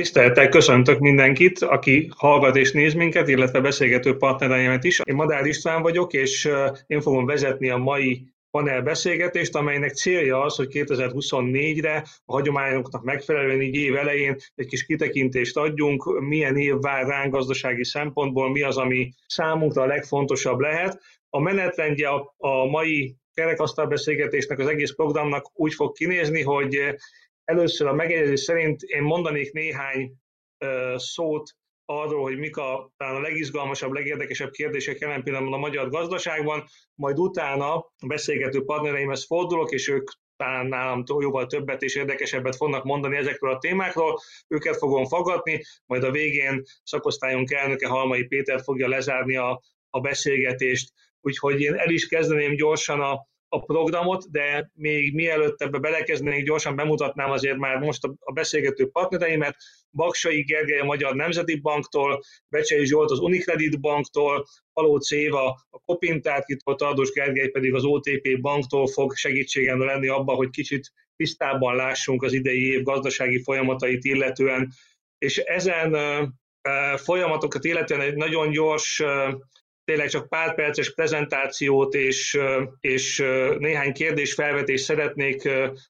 Tisztelettel köszöntök mindenkit, aki hallgat és néz minket, illetve beszélgető partnereimet is. Én Madár István vagyok, és én fogom vezetni a mai panelbeszélgetést, amelynek célja az, hogy 2024-re a hagyományoknak megfelelően így év elején egy kis kitekintést adjunk, milyen év vár ránk gazdasági szempontból, mi az, ami számunkra a legfontosabb lehet. A menetrendje a mai kerekasztalbeszélgetésnek, az egész programnak úgy fog kinézni, hogy először a megjegyzés szerint én mondanék néhány szót arról, hogy mik a legizgalmasabb, legérdekesebb kérdések jelen pillanatban a magyar gazdaságban, majd utána a beszélgető partnereimhez fordulok, és ők talán nálam jóval többet és érdekesebbet fognak mondani ezekről a témákról, őket fogom faggatni, majd a végén szakosztályunk elnöke Halmai Péter fogja lezárni a beszélgetést. Úgyhogy én el is kezdeném gyorsan a programot, de még mielőtt ebbe belekezdenék, gyorsan bemutatnám azért már most a beszélgető partnereimet. Baksay Gergely a Magyar Nemzeti Banktól, Becsey Zsolt az Unicredit Banktól, Palócz Éva a Kopint-Tárkitól, Tardos Gergely pedig az OTP Banktól fog segítségemre lenni abban, hogy kicsit tisztában lássunk az idei év gazdasági folyamatait illetően. És ezen folyamatokat illetően egy nagyon gyors, tényleg csak pár perces prezentációt és néhány kérdésfelvetést szeretnék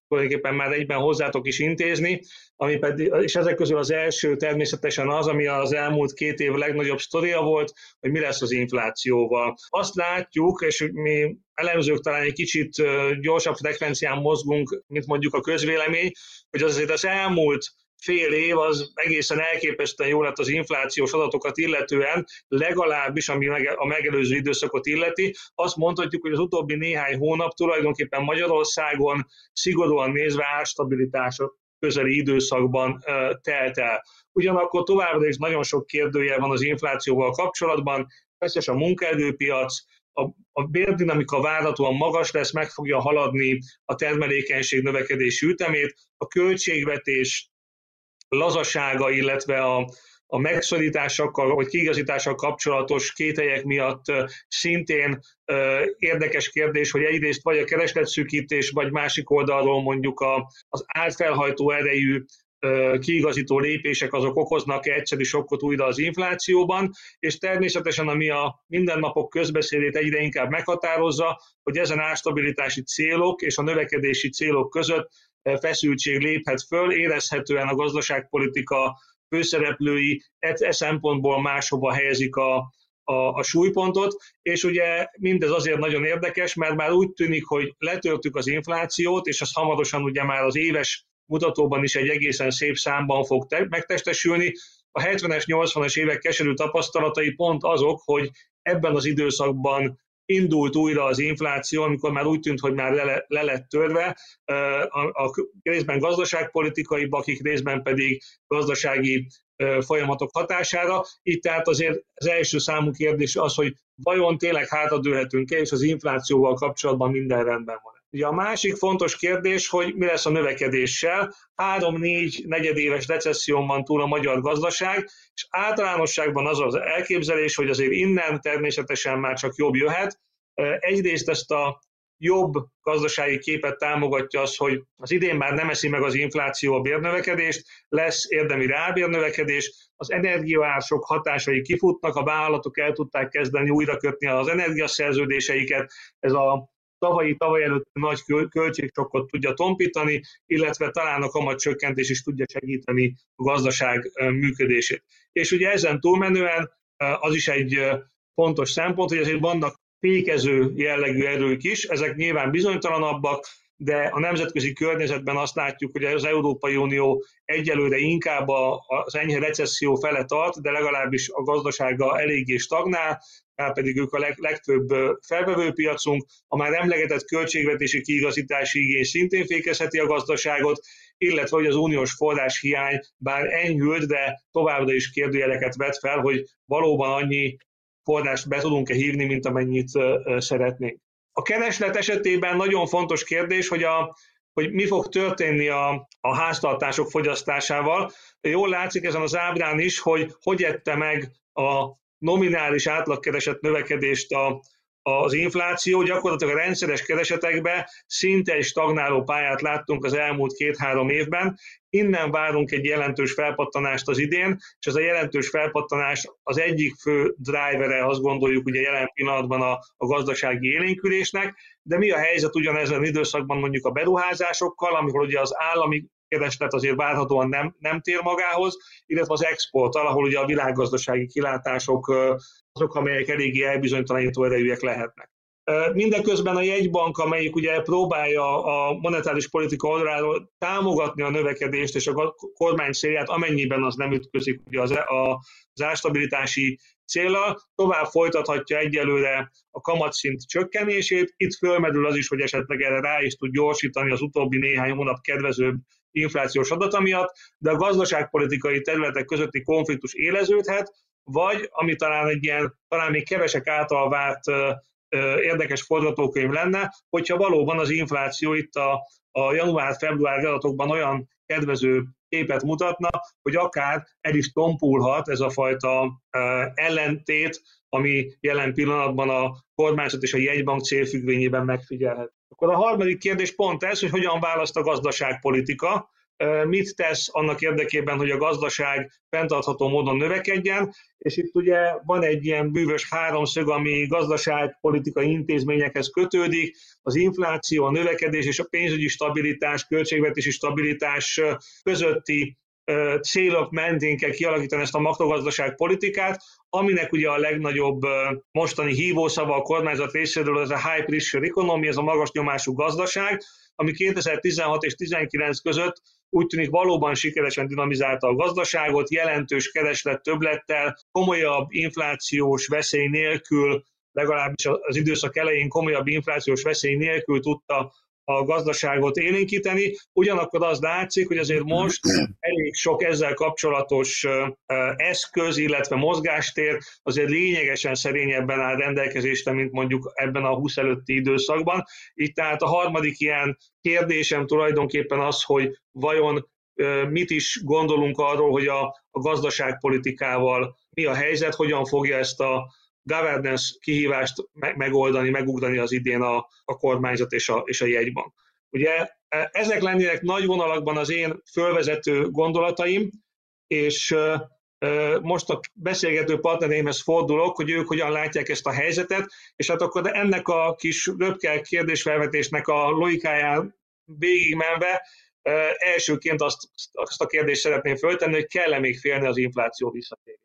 tulajdonképpen már egyben hozzátok is intézni, ami pedig, és ezek közül az első természetesen az, ami az elmúlt két év legnagyobb sztoria volt, hogy mi lesz az inflációval. Azt látjuk, és mi elemzők talán egy kicsit gyorsabb frekvencián mozgunk, mint mondjuk a közvélemény, hogy azért az elmúlt fél év az egészen elképesztően jó lett az inflációs adatokat illetően, legalábbis ami a megelőző időszakot illeti. Azt mondhatjuk, hogy az utóbbi néhány hónap tulajdonképpen Magyarországon szigorúan nézve árstabilitásra közeli időszakban telt el. Ugyanakkor továbbra is nagyon sok kérdőjel van az inflációval kapcsolatban, feszes a munkaerőpiac, a bérdinamika várhatóan magas lesz, meg fogja haladni a termelékenység növekedési ütemét, a költségvetés lazasága, illetve a megszorításokkal vagy kiigazítással kapcsolatos kételyek miatt szintén érdekes kérdés, hogy egyrészt vagy a keresletszűkítés, vagy másik oldalról mondjuk az árfelhajtó erejű kiigazító lépések azok okoznak egyszerű sokkot újra az inflációban, és természetesen ami a mindennapok közbeszédét egyre inkább meghatározza, hogy ezen árstabilitási célok és a növekedési célok között feszültség léphet föl, érezhetően a gazdaságpolitika főszereplői e szempontból máshova helyezik a súlypontot, és ugye mindez azért nagyon érdekes, mert már úgy tűnik, hogy letörtük az inflációt, és az hamarosan ugye már az éves mutatóban is egy egészen szép számban fog megtestesülni. A 70-es, 80-es évek keserű tapasztalatai pont azok, hogy ebben az időszakban indult újra az infláció, amikor már úgy tűnt, hogy már le lett törve, a részben gazdaságpolitikai, akik részben pedig gazdasági folyamatok hatására. Itt tehát azért az első számú kérdés az, hogy vajon tényleg hátradőlhetünk-e, és az inflációval kapcsolatban minden rendben van. Ugye a másik fontos kérdés, hogy mi lesz a növekedéssel. 3-4 negyedéves recesszión van túl a magyar gazdaság, és általánosságban az az elképzelés, hogy azért innen természetesen már csak jobb jöhet. Egyrészt ezt a jobb gazdasági képet támogatja az, hogy az idén már nem eszi meg az infláció a bérnövekedést, lesz érdemi reálbérnövekedés, az energiaársok hatásai kifutnak, a vállalatok el tudták kezdeni újra kötni az energiaszerződéseiket, ez a tavaly előtt nagy költségsokkot tudja tompítani, illetve talán a kamatcsökkentés is tudja segíteni a gazdaság működését. És ugye ezen túlmenően az is egy fontos szempont, hogy azért vannak fékező jellegű erők is, ezek nyilván bizonytalanabbak, de a nemzetközi környezetben azt látjuk, hogy az Európai Unió egyelőre inkább az enyhe recesszió fele tart, de legalábbis a gazdasága eléggé stagnál, már pedig ők a legtöbb felvevő piacunk, a már emlegetett költségvetési kiigazítási igény szintén fékezheti a gazdaságot, illetve hogy az uniós forráshiány bár enyhült, de továbbra is kérdőjeleket vet fel, hogy valóban annyi forrást be tudunk-e hívni, mint amennyit szeretnénk. A kereslet esetében nagyon fontos kérdés, hogy mi fog történni a háztartások fogyasztásával. Jól látszik ezen az ábrán is, hogy ette meg a nominális átlagkeresett növekedést a az infláció gyakorlatilag a rendszeres keresetekben szinte egy stagnáló pályát láttunk az elmúlt 2-3 évben. Innen várunk egy jelentős felpattanást az idén, és ez a jelentős felpattanás az egyik fő drivere, azt gondoljuk ugye jelen pillanatban a gazdasági élénkülésnek, de mi a helyzet ugyanezen időszakban mondjuk a beruházásokkal, amikor ugye az állami kereslet azért várhatóan nem tér magához, illetve az exporttal, ahol ugye a világgazdasági kilátások azok, amelyek eléggé elbizonytalanító erejűek lehetnek. Mindeközben a jegybank, amelyik ugye próbálja a monetáris politika oldaláról támogatni a növekedést és a kormány célját, amennyiben az nem ütközik ugye az árstabilitási céllal, tovább folytathatja egyelőre a kamatszint csökkenését. Itt fölmerül az is, hogy esetleg erre rá is tud gyorsítani az utóbbi néhány hónap kedvezőbb inflációs adata miatt, de a gazdaságpolitikai területek közötti konfliktus éleződhet, vagy, ami talán egy ilyen, talán még kevesek által várt érdekes forgatókönyv lenne, hogyha valóban az infláció itt a január-február adatokban olyan kedvező képet mutatna, hogy akár el is tompulhat ez a fajta ellentét, ami jelen pillanatban a kormányzat és a jegybank célfüggvényében megfigyelhető. Akkor a harmadik kérdés pont ez, hogy hogyan választ a gazdaságpolitika, mit tesz annak érdekében, hogy a gazdaság fenntartható módon növekedjen, és itt ugye van egy ilyen bűvös háromszög, ami gazdaságpolitikai intézményekhez kötődik, az infláció, a növekedés és a pénzügyi stabilitás, költségvetési stabilitás közötti célok mentén kell kialakítani ezt a makrogazdaságpolitikát, aminek ugye a legnagyobb mostani hívószava a kormányzat részéről ez a high pressure economy, ez a magas nyomású gazdaság, ami 2016 és 2019 között úgy tűnik valóban sikeresen dinamizálta a gazdaságot, jelentős kereslet többlettel, komolyabb inflációs veszély nélkül, legalábbis az időszak elején komolyabb inflációs veszély nélkül tudta a gazdaságot élénkíteni, ugyanakkor az látszik, hogy azért most elég sok ezzel kapcsolatos eszköz, illetve mozgástér azért lényegesen szerényebben áll rendelkezésre, mint mondjuk ebben a 20 előtti időszakban. Így tehát a harmadik ilyen kérdésem tulajdonképpen az, hogy vajon mit is gondolunk arról, hogy a gazdaságpolitikával mi a helyzet, hogyan fogja ezt a governance kihívást megoldani, megugrani az idén a kormányzat és a jegybank. Ugye ezek lennének nagy vonalakban az én fölvezető gondolataim, és most a beszélgető partnereimhez fordulok, hogy ők hogyan látják ezt a helyzetet, és hát akkor ennek a kis röpke kérdésfelvetésnek a logikáján végigmenve elsőként azt a kérdést szeretném föltenni, hogy kell-e még félni az infláció visszatérését.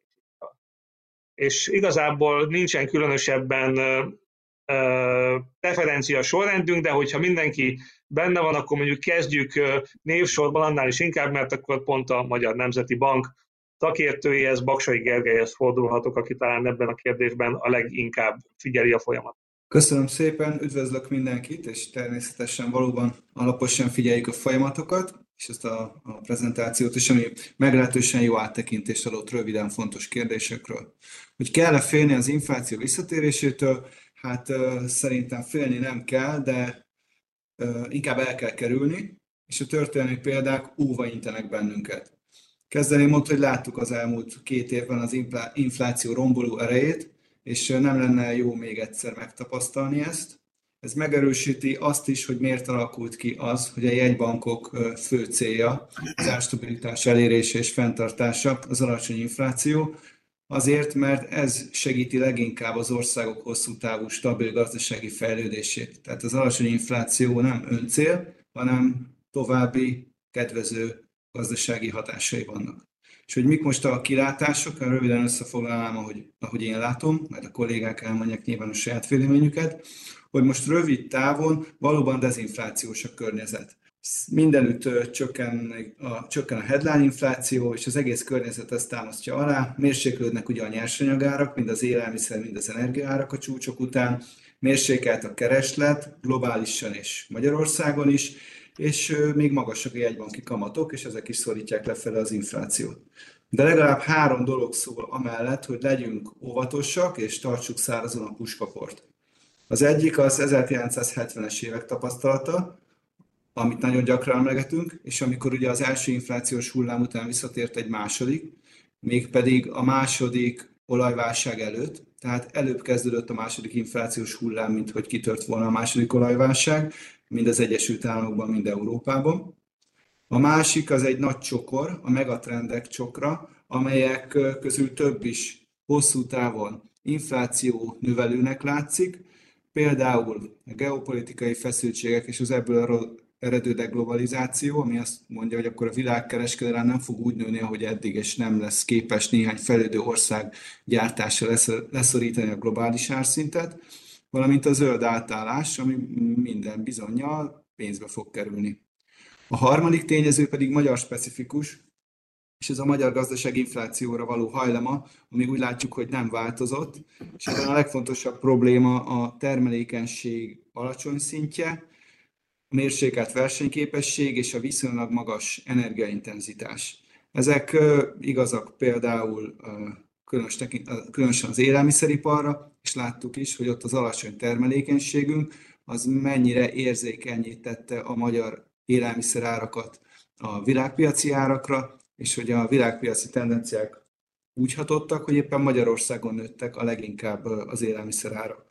És igazából nincsen különösebben preferencia sorrendünk, de hogyha mindenki benne van, akkor mondjuk kezdjük névsorban, annál is inkább, mert akkor pont a Magyar Nemzeti Bank szakértőjéhez, Baksay Gergelyhez fordulhatok, aki talán ebben a kérdésben a leginkább figyeli a folyamatot. Köszönöm szépen, üdvözlök mindenkit, és természetesen valóban alaposan figyeljük a folyamatokat, és ezt a prezentációt is, ami meglehetősen jó áttekintést adott röviden fontos kérdésekről. Hogy kell-e félni az infláció visszatérésétől? Hát szerintem félni nem kell, de inkább el kell kerülni, és a történelmi példák óva intenek bennünket. Kezdeném ott, hogy láttuk az elmúlt 2 évben az infláció romboló erejét, és nem lenne jó még egyszer megtapasztalni ezt. Ez megerősíti azt is, hogy miért alakult ki az, hogy a jegybankok fő célja az árstabilitás elérése és fenntartása az alacsony infláció, azért, mert ez segíti leginkább az országok hosszú távú stabil gazdasági fejlődését. Tehát az alacsony infláció nem öncél, hanem további kedvező gazdasági hatásai vannak. És hogy mik most a kilátások, röviden összefoglalnám, ahogy én látom, majd a kollégák elmondják nyilván a saját véleményüket, hogy most rövid távon valóban dezinflációs a környezet. Mindenütt csökken a headline infláció, és az egész környezet ezt támasztja alá. Mérséklődnek ugye a nyersanyagárak, mind az élelmiszer, mind az energiaárak a csúcsok után. Mérsékelt a kereslet, globálisan és Magyarországon is, és még magasak a jegybanki kamatok, és ezek is szorítják lefelé az inflációt. De legalább 3 dolog szól amellett, hogy legyünk óvatosak, és tartsuk szárazon a puskaport. Az egyik az 1970-es évek tapasztalata, amit nagyon gyakran emlegetünk, és amikor ugye az első inflációs hullám után visszatért egy második, mégpedig a második olajválság előtt, tehát előbb kezdődött a második inflációs hullám, mint hogy kitört volna a második olajválság, mind az Egyesült Államokban, mind Európában. A másik az egy nagy csokor, a megatrendek csokra, amelyek közül több is hosszú távon infláció növelőnek látszik, például a geopolitikai feszültségek és az ebből eredő deglobalizáció, ami azt mondja, hogy akkor a világkereskedelem nem fog úgy nőni, ahogy eddig, és nem lesz képes néhány fejlődő ország gyártása leszorítani a globális árszintet, valamint a zöld átállás, ami minden bizonnyal pénzbe fog kerülni. A harmadik tényező pedig magyar specifikus, és ez a magyar gazdaság inflációra való hajlama, ami úgy látjuk, hogy nem változott, és ebben a legfontosabb probléma a termelékenység alacsony szintje, a mérsékelt versenyképesség és a viszonylag magas energiaintenzitás. Ezek igazak például különösen az élelmiszeriparra, és láttuk is, hogy ott az alacsony termelékenységünk az mennyire érzékenyé tette a magyar élelmiszerárakat a világpiaci árakra, és hogy a világpiaci tendenciák úgy hatottak, hogy éppen Magyarországon nőttek a leginkább az élelmiszerárak.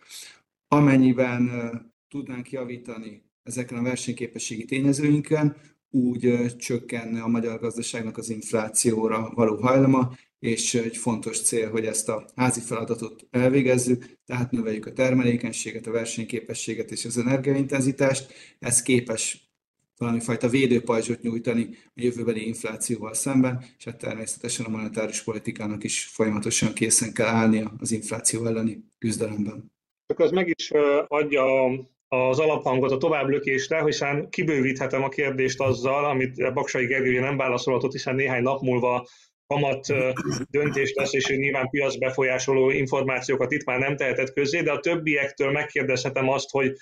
Amennyiben tudnánk javítani ezeken a versenyképességi tényezőinken, úgy csökkenne a magyar gazdaságnak az inflációra való hajlama, és egy fontos cél, hogy ezt a házi feladatot elvégezzük, tehát növeljük a termelékenységet, a versenyképességet és az energiaintenzitást, ez képes valamifajta védőpajzsot nyújtani a jövőbeli inflációval szemben, és hát természetesen a monetáris politikának is folyamatosan készen kell állnia az infláció elleni küzdelemben. Akkor az meg is adja az alaphangot a továbblökésre, hiszen kibővíthetem a kérdést azzal, amit Baksay Gergely nem válaszolhatott, hiszen néhány nap múlva kamat döntés lesz, és nyilván piacbefolyásoló információkat itt már nem tehetett közzé, de a többiektől megkérdezhetem azt, hogy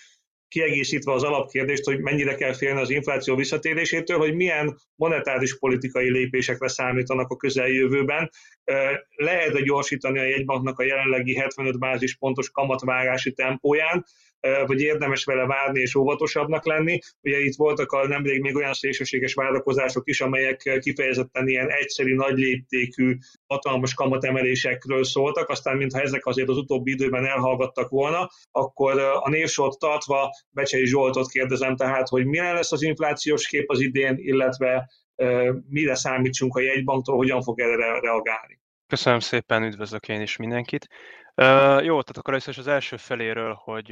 kiegészítve az alapkérdést, hogy mennyire kell félni az infláció visszatérésétől, hogy milyen monetáris politikai lépésekre számítanak a közeljövőben. Lehet-e gyorsítani a jegybanknak a jelenlegi 75 bázispontos kamatvágási tempóján, vagy érdemes vele várni és óvatosabbnak lenni. Ugye itt voltak nemrég még olyan szélsőséges várakozások is, amelyek kifejezetten ilyen egyszeri, nagy léptékű, hatalmas kamatemelésekről szóltak, aztán mintha ezek azért az utóbbi időben elhallgattak volna, akkor a névsort tartva Becsey Zsoltot kérdezem tehát, hogy milyen lesz az inflációs kép az idén, illetve mire számítsunk a jegybanktól, hogyan fog erre reagálni. Köszönöm szépen, üdvözlök én is mindenkit. Jó, tehát akkor először az első feléről, hogy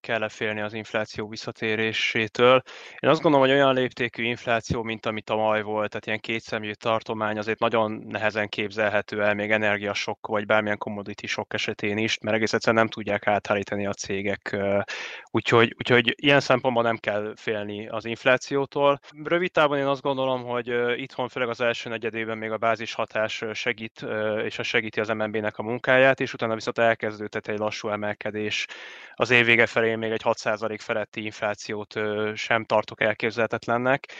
kell-e félni az infláció visszatérésétől. Én azt gondolom, hogy olyan léptékű infláció, mint ami tavaly volt, tehát ilyen kétszemű tartomány azért nagyon nehezen képzelhető el, még energiasokk vagy bármilyen commodity sok esetén is, mert egész egyszerűen nem tudják áthárítani a cégek. Úgyhogy ilyen szempontból nem kell félni az inflációtól. Rövid távon én azt gondolom, hogy itthon főleg az első negyedében még a bázishatás segít, és az segíti az MNB-nek a munkáját, és utána viszont elkezdődött egy lassú emelkedés. Az év vége felé még egy 6% feletti inflációt sem tartok elképzelhetetlennek.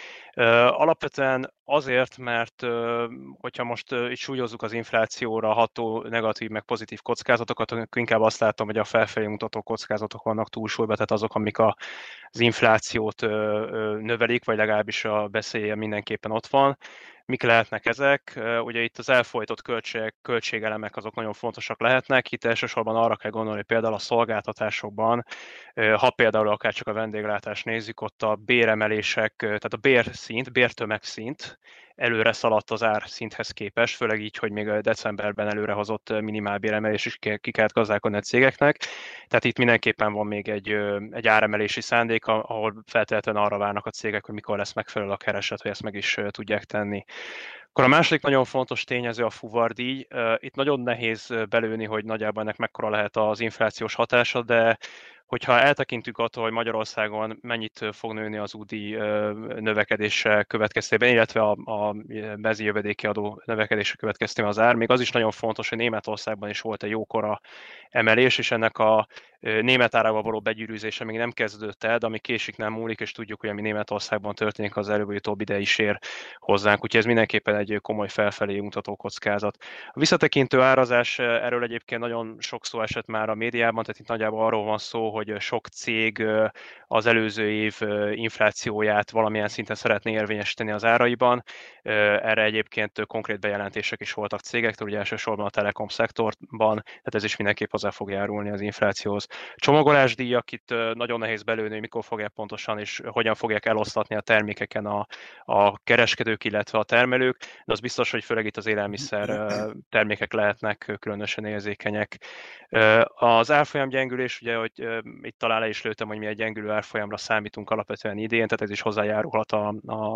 Alapvetően azért, mert hogyha most itt súlyozzuk az inflációra ható negatív meg pozitív kockázatokat, akkor inkább azt látom, hogy a felfelé mutató kockázatok vannak túlsúlyban, tehát azok, amik az inflációt növelik, vagy legalábbis a beszélje mindenképpen ott van. Mik lehetnek ezek? Ugye itt az elfolytott költségelemek azok nagyon fontosak lehetnek. Itt elsősorban arra kell gondolni, hogy például a szolgáltatásokban, ha például akár csak a vendéglátást nézzük, ott a béremelések, tehát a bérszint, bértömegszint előre szaladt az árszinthez képest, főleg így, hogy még decemberben előrehozott minimálbéremelés is ki kellett gazdálkodni a cégeknek. Tehát itt mindenképpen van még egy áremelési szándék, ahol feltétlenül arra várnak a cégek, hogy mikor lesz megfelelő a kereslet, hogy ezt meg is tudják tenni. Akkor a második nagyon fontos tényező a fuvardíj. Itt nagyon nehéz belőni, hogy nagyjából ennek mekkora lehet az inflációs hatása, de hogyha eltekintünk attól, hogy Magyarországon mennyit fog nőni az útdíj növekedése következtében, illetve a benzinjövedéki adó növekedése következtében az ár, még az is nagyon fontos, hogy Németországban is volt egy jókora emelés, és ennek a német árába való begyűrűzése még nem kezdődött el, de ami késik, nem múlik, és tudjuk, hogy ami Németországban történik, az előbb-utóbb ide is ér hozzánk, úgyhogy ez mindenképpen egy komoly felfelé mutató kockázat. A visszatekintő árazás, erről egyébként nagyon sok szó esett már a médiában, tehát itt nagyjából arról van szó, hogy sok cég az előző év inflációját valamilyen szinten szeretné érvényesíteni az áraiban. Erre egyébként konkrét bejelentések is voltak cégektől, ugye elsősorban a telekom szektorban, tehát ez is mindenképp hozzá fog járulni az inflációhoz. Csomagolásdíjak, itt nagyon nehéz belőni, hogy mikor fogják pontosan és hogyan fogják eloszlatni a termékeken a kereskedők, illetve a termelők, de az biztos, hogy főleg itt az élelmiszer termékek lehetnek különösen érzékenyek. Az árfolyam gyengülés, ugye, hogy itt talán le is lőttem, hogy mi egy gyengülő árfolyamra számítunk alapvetően idén, tehát ez is hozzájárulhat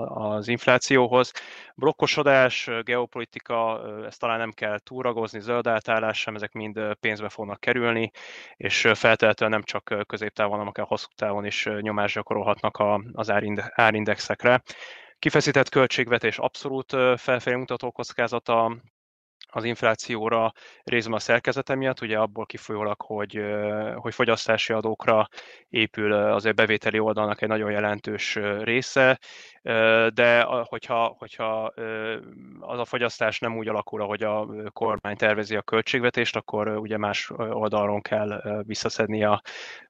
az inflációhoz. Blokkosodás, geopolitika, ezt talán nem kell túlragozni, zöld átállás sem, ezek mind pénzbe fognak kerülni, és feltétlenül nem csak középtávon, hanem akár hosszú távon is nyomást gyakorolhatnak az árindexekre. Kifeszített költségvetés abszolút felfelé mutató kockázata az inflációra, részben a szerkezete miatt, ugye abból kifolyólag, hogy fogyasztási adókra épül azért bevételi oldalnak egy nagyon jelentős része, de hogyha az a fogyasztás nem úgy alakul, ahogy a kormány tervezi a költségvetést, akkor ugye más oldalon kell visszaszednie,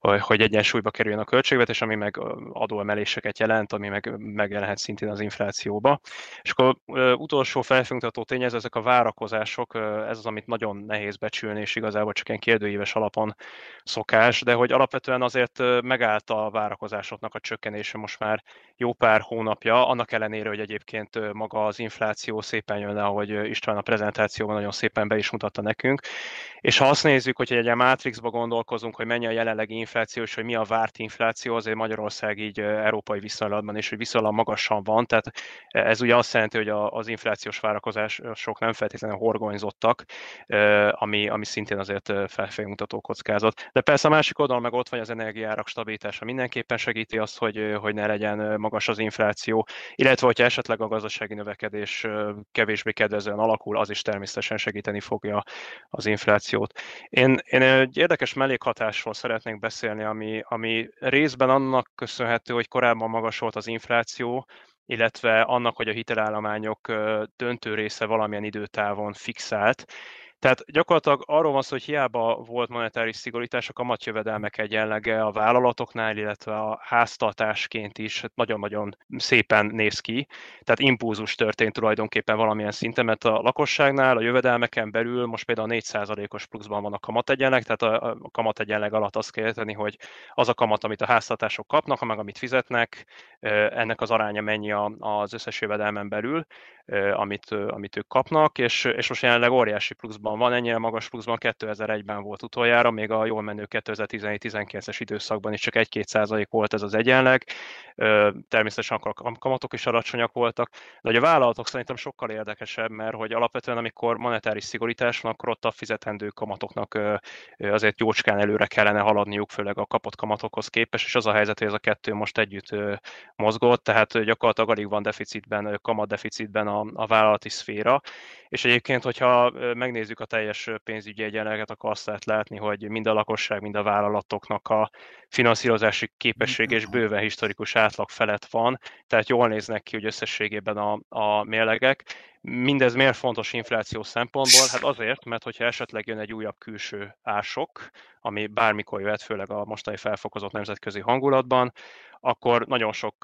hogy egyensúlyba kerüljön a költségvetés, ami meg adóemeléseket jelent, ami meg megjelenhet szintén az inflációba. És akkor utolsó felfűntető tényező, ezek a várakozások, ez az, amit nagyon nehéz becsülni, és igazából csak ilyen kérdőíves alapon szokás, de hogy alapvetően azért megállt a várakozásoknak a csökkenése most már jó pár hónapja, annak ellenére, hogy egyébként maga az infláció szépen jön, ahogy István a prezentációban nagyon szépen be is mutatta nekünk. És ha azt nézzük, hogy egy ilyen mátrixba gondolkozunk, hogy mennyi a jelenlegi infláció, és hogy mi a várt infláció, azért Magyarország így európai viszonylatban is, hogy viszonylag magasan van. Tehát ez ugye azt jelenti, hogy az inflációs várakozások nem feltétlenül horgonyzottak, ami szintén azért felfelé mutató kockázat. De persze a másik oldalon meg ott van az energiaárak stabilitása. Mindenképpen segíti azt, hogy ne legyen magas az infláció, illetve hogyha esetleg a gazdasági növekedés kevésbé kedvezően alakul, az is természetesen segíteni fogja az inflációt. Én egy érdekes mellékhatásról szeretnék beszélni, ami részben annak köszönhető, hogy korábban magas volt az infláció, illetve annak, hogy a hitelállományok döntő része valamilyen időtávon fixált. Tehát gyakorlatilag arról van szó, hogy hiába volt monetáris szigorítás, a kamatjövedelmek egyenlege a vállalatoknál, illetve a háztartásként is nagyon-nagyon szépen néz ki. Tehát impulzus történt tulajdonképpen valamilyen szinten, mert a lakosságnál a jövedelmeken belül most például 4%-os pluszban van a kamategyenleg, tehát a kamategyenleg alatt azt kell érteni, hogy az a kamat, amit a háztartások kapnak, meg amit fizetnek, ennek az aránya mennyi az összes jövedelmen belül, amit ők kapnak, és most jelenleg óriási pluszban van, ennyire magas pluszban 2001-ben volt utoljára, még a jól menő 2017-19-es időszakban is csak 1-2% volt ez az egyenleg, természetesen akkor a kamatok is alacsonyak voltak, de a vállalatok szerintem sokkal érdekesebb, mert hogy alapvetően amikor monetáris szigorítás van, akkor ott a fizetendő kamatoknak azért jócskán előre kellene haladniuk, főleg a kapott kamatokhoz képest, és az a helyzet, hogy ez a kettő most együtt mozgott, tehát gyakorlatilag alig van deficitben, kamatdeficitben a vállalati szféra, és egyébként, hogyha megnézzük a teljes pénzügyi egyenleget, akkor azt lehet látni, hogy mind a lakosság, mind a vállalatoknak a finanszírozási képessége és bőven historikus átlag felett van, tehát jól néznek ki, hogy összességében a mérlegek. Mindez miért fontos infláció szempontból? Hát azért, mert hogyha esetleg jön egy újabb külső ársok, ami bármikor jöhet, főleg a mostani felfokozott nemzetközi hangulatban, akkor nagyon sok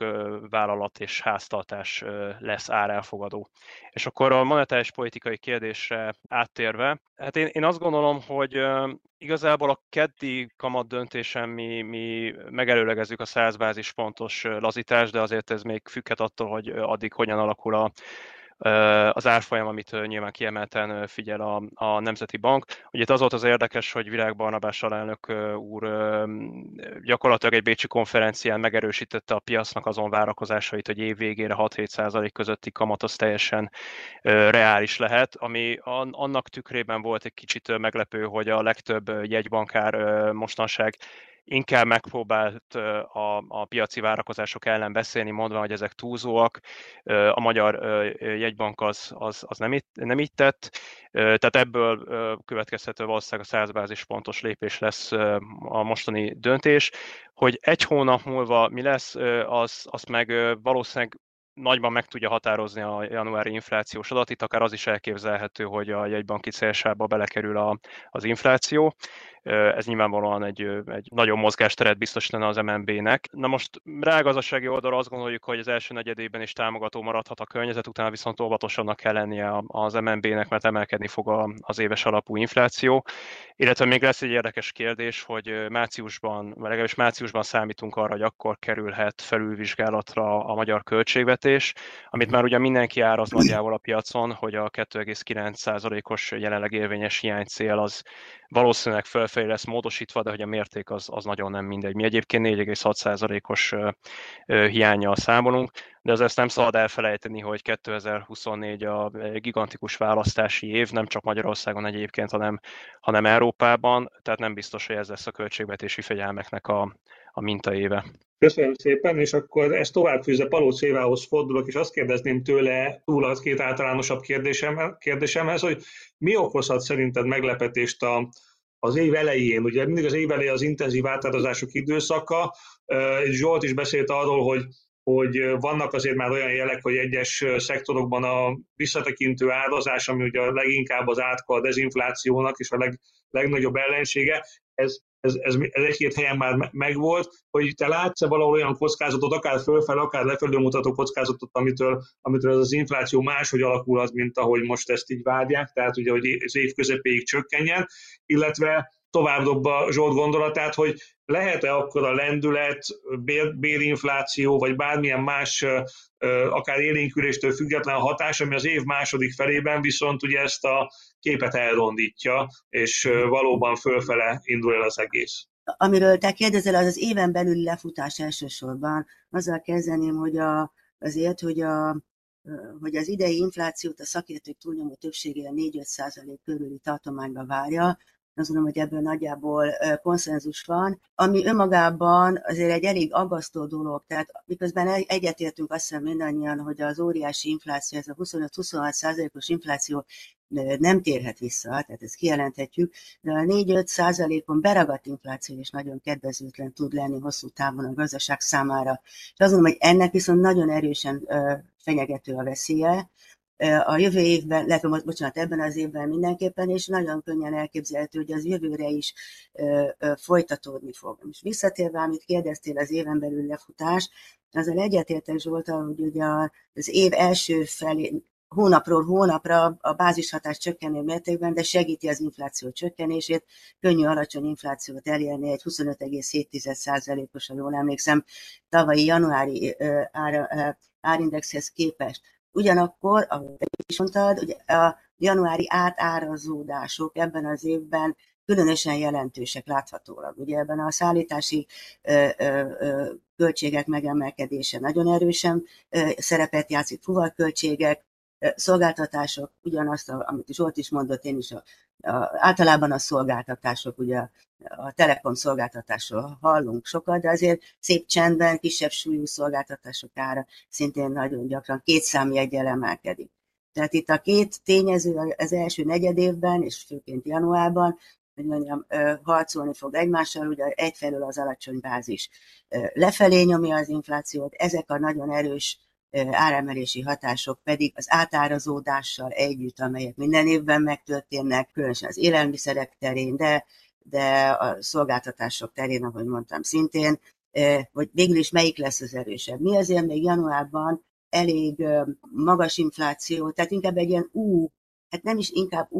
vállalat és háztartás lesz árelfogadó. És akkor a monetáris politikai kérdésre áttérve, hát én azt gondolom, hogy igazából a keddi kamat döntésen mi megelőlegezzük a 100 bázispontos lazítást, de azért ez még függhet attól, hogy addig hogyan alakul az árfolyam, amit nyilván kiemelten figyel a Nemzeti Bank. Ugye itt az volt az érdekes, hogy Virág Barnabás alelnök úr gyakorlatilag egy bécsi konferencián megerősítette a piacnak azon várakozásait, hogy év végére 6-7% közötti kamat az teljesen reális lehet, ami annak tükrében volt egy kicsit meglepő, hogy a legtöbb jegybankár mostanság inkább megpróbált a piaci várakozások ellen beszélni, mondva, hogy ezek túlzóak. A Magyar Jegybank az nem így tett. Tehát ebből következhető valószínűleg a 100 bázispontos lépés lesz a mostani döntés. Hogy egy hónap múlva mi lesz, azt meg valószínűleg nagyban meg tudja határozni a januári inflációs adat. Itt akár az is elképzelhető, hogy a jegybanki célsába belekerül az infláció. Ez nyilvánvalóan egy nagyon mozgásteret biztosítana az MNB-nek. Na most rá gazdasági oldalra azt gondoljuk, hogy az első negyedében is támogató maradhat a környezet, utána viszont óvatosabbnak kell lennie az MNB-nek, mert emelkedni fog az éves alapú infláció. Illetve még lesz egy érdekes kérdés, hogy legalábbis márciusban számítunk arra, hogy akkor kerülhet felülvizsgálatra a magyar költségvetés, amit már ugye mindenki áraz nagyjából a piacon, hogy a 2,9%-os jelenleg érvényes hiánycél az valószínűleg fölfelé lesz módosítva, de hogy a mérték az nagyon nem mindegy. Mi egyébként 4,6%-os hiánnyal számolunk, de ezt nem szabad elfelejteni, hogy 2024 a gigantikus választási év, nem csak Magyarországon egyébként, hanem Európában, tehát nem biztos, hogy ez lesz a költségvetési fegyelmeknek a mintaéve. Köszönöm szépen, és akkor ezt továbbfűzve Palócz Évához fordulok, és azt kérdezném tőle túl az két általánosabb kérdésemhez, hogy mi okozhat szerinted meglepetést az év elején? Ugye mindig az év elején az intenzív átározások időszaka, Zsolt is beszélt arról, hogy vannak azért már olyan jelek, hogy egyes szektorokban a visszatekintő árazás, ami ugye leginkább az átka a dezinflációnak és a legnagyobb ellensége, ez egy-két helyen már megvolt, hogy te látsz-e valahol olyan kockázatot, akár fölfelé, akár lefelé mutató kockázatot, amitől ez az infláció máshogy alakulhat, mint ahogy most ezt így várják, tehát ugye, hogy az év közepéig csökkenjen, illetve tovább dobva Zsolt gondolatát, hogy lehet-e akkor a lendület, bérinfláció, vagy bármilyen más, akár élénküléstől független hatás, ami az év második felében viszont ugye ezt a képet elrondítja, és valóban fölfele indul el az egész. Amiről te kérdezel, az éven belüli lefutás elsősorban. Azzal kezdeném, hogy hogy az idei inflációt a szakértők túlnyomó többsége 4-5% körüli tartományba várja. Azt gondolom, hogy ebből nagyjából konszenzus van, ami önmagában azért egy elég aggasztó dolog. Tehát miközben egyetértünk azt hiszem mindannyian, hogy az óriási infláció, ez a 25-26%-os infláció nem térhet vissza, tehát ezt kijelenthetjük, de a 4-5%-on beragadt infláció is nagyon kedvezőtlen tud lenni hosszú távon a gazdaság számára. És azt gondolom, hogy ennek viszont nagyon erősen fenyegető a veszélye. A jövő évben, ebben az évben mindenképpen, és nagyon könnyen elképzelhető, hogy az jövőre is folytatódni fog. És visszatérve, amit kérdeztél, az éven belül lefutás, azzal egyetértek Zsoltal, hogy ugye az év első felé, hónapról hónapra a bázishatás csökkenő mértékben, de segíti az infláció csökkenését, könnyű alacsony inflációt elérni, egy 25,7%-os, ha jól emlékszem, tavalyi januári árindexhez képest. Ugyanakkor, ahogy te is mondtad, ugye a januári átárazódások ebben az évben különösen jelentősek láthatólag. Ugye ebben a szállítási költségek megemelkedése nagyon erősen szerepet játszik, fuvarköltségek, szolgáltatások, ugyanazt, amit Zsolt is mondott, én is, általában a szolgáltatások, ugye a telekom szolgáltatásról hallunk sokat, de azért szép csendben kisebb súlyú szolgáltatások ára szintén nagyon gyakran kétszámjeggyel emelkedik. Tehát itt a két tényező az első negyed évben, és főként januárban, hogy mondjam, harcolni fog egymással, ugye egyfelől az alacsony bázis lefelé nyomja az inflációt, ezek a nagyon erős áremelési hatások pedig az átárazódással együtt, amelyek minden évben megtörténnek, különösen az élelmiszerek terén, de a szolgáltatások terén, ahogy mondtam szintén, hogy végül is melyik lesz az erősebb. Mi azért még januárban elég magas infláció, tehát inkább egy ilyen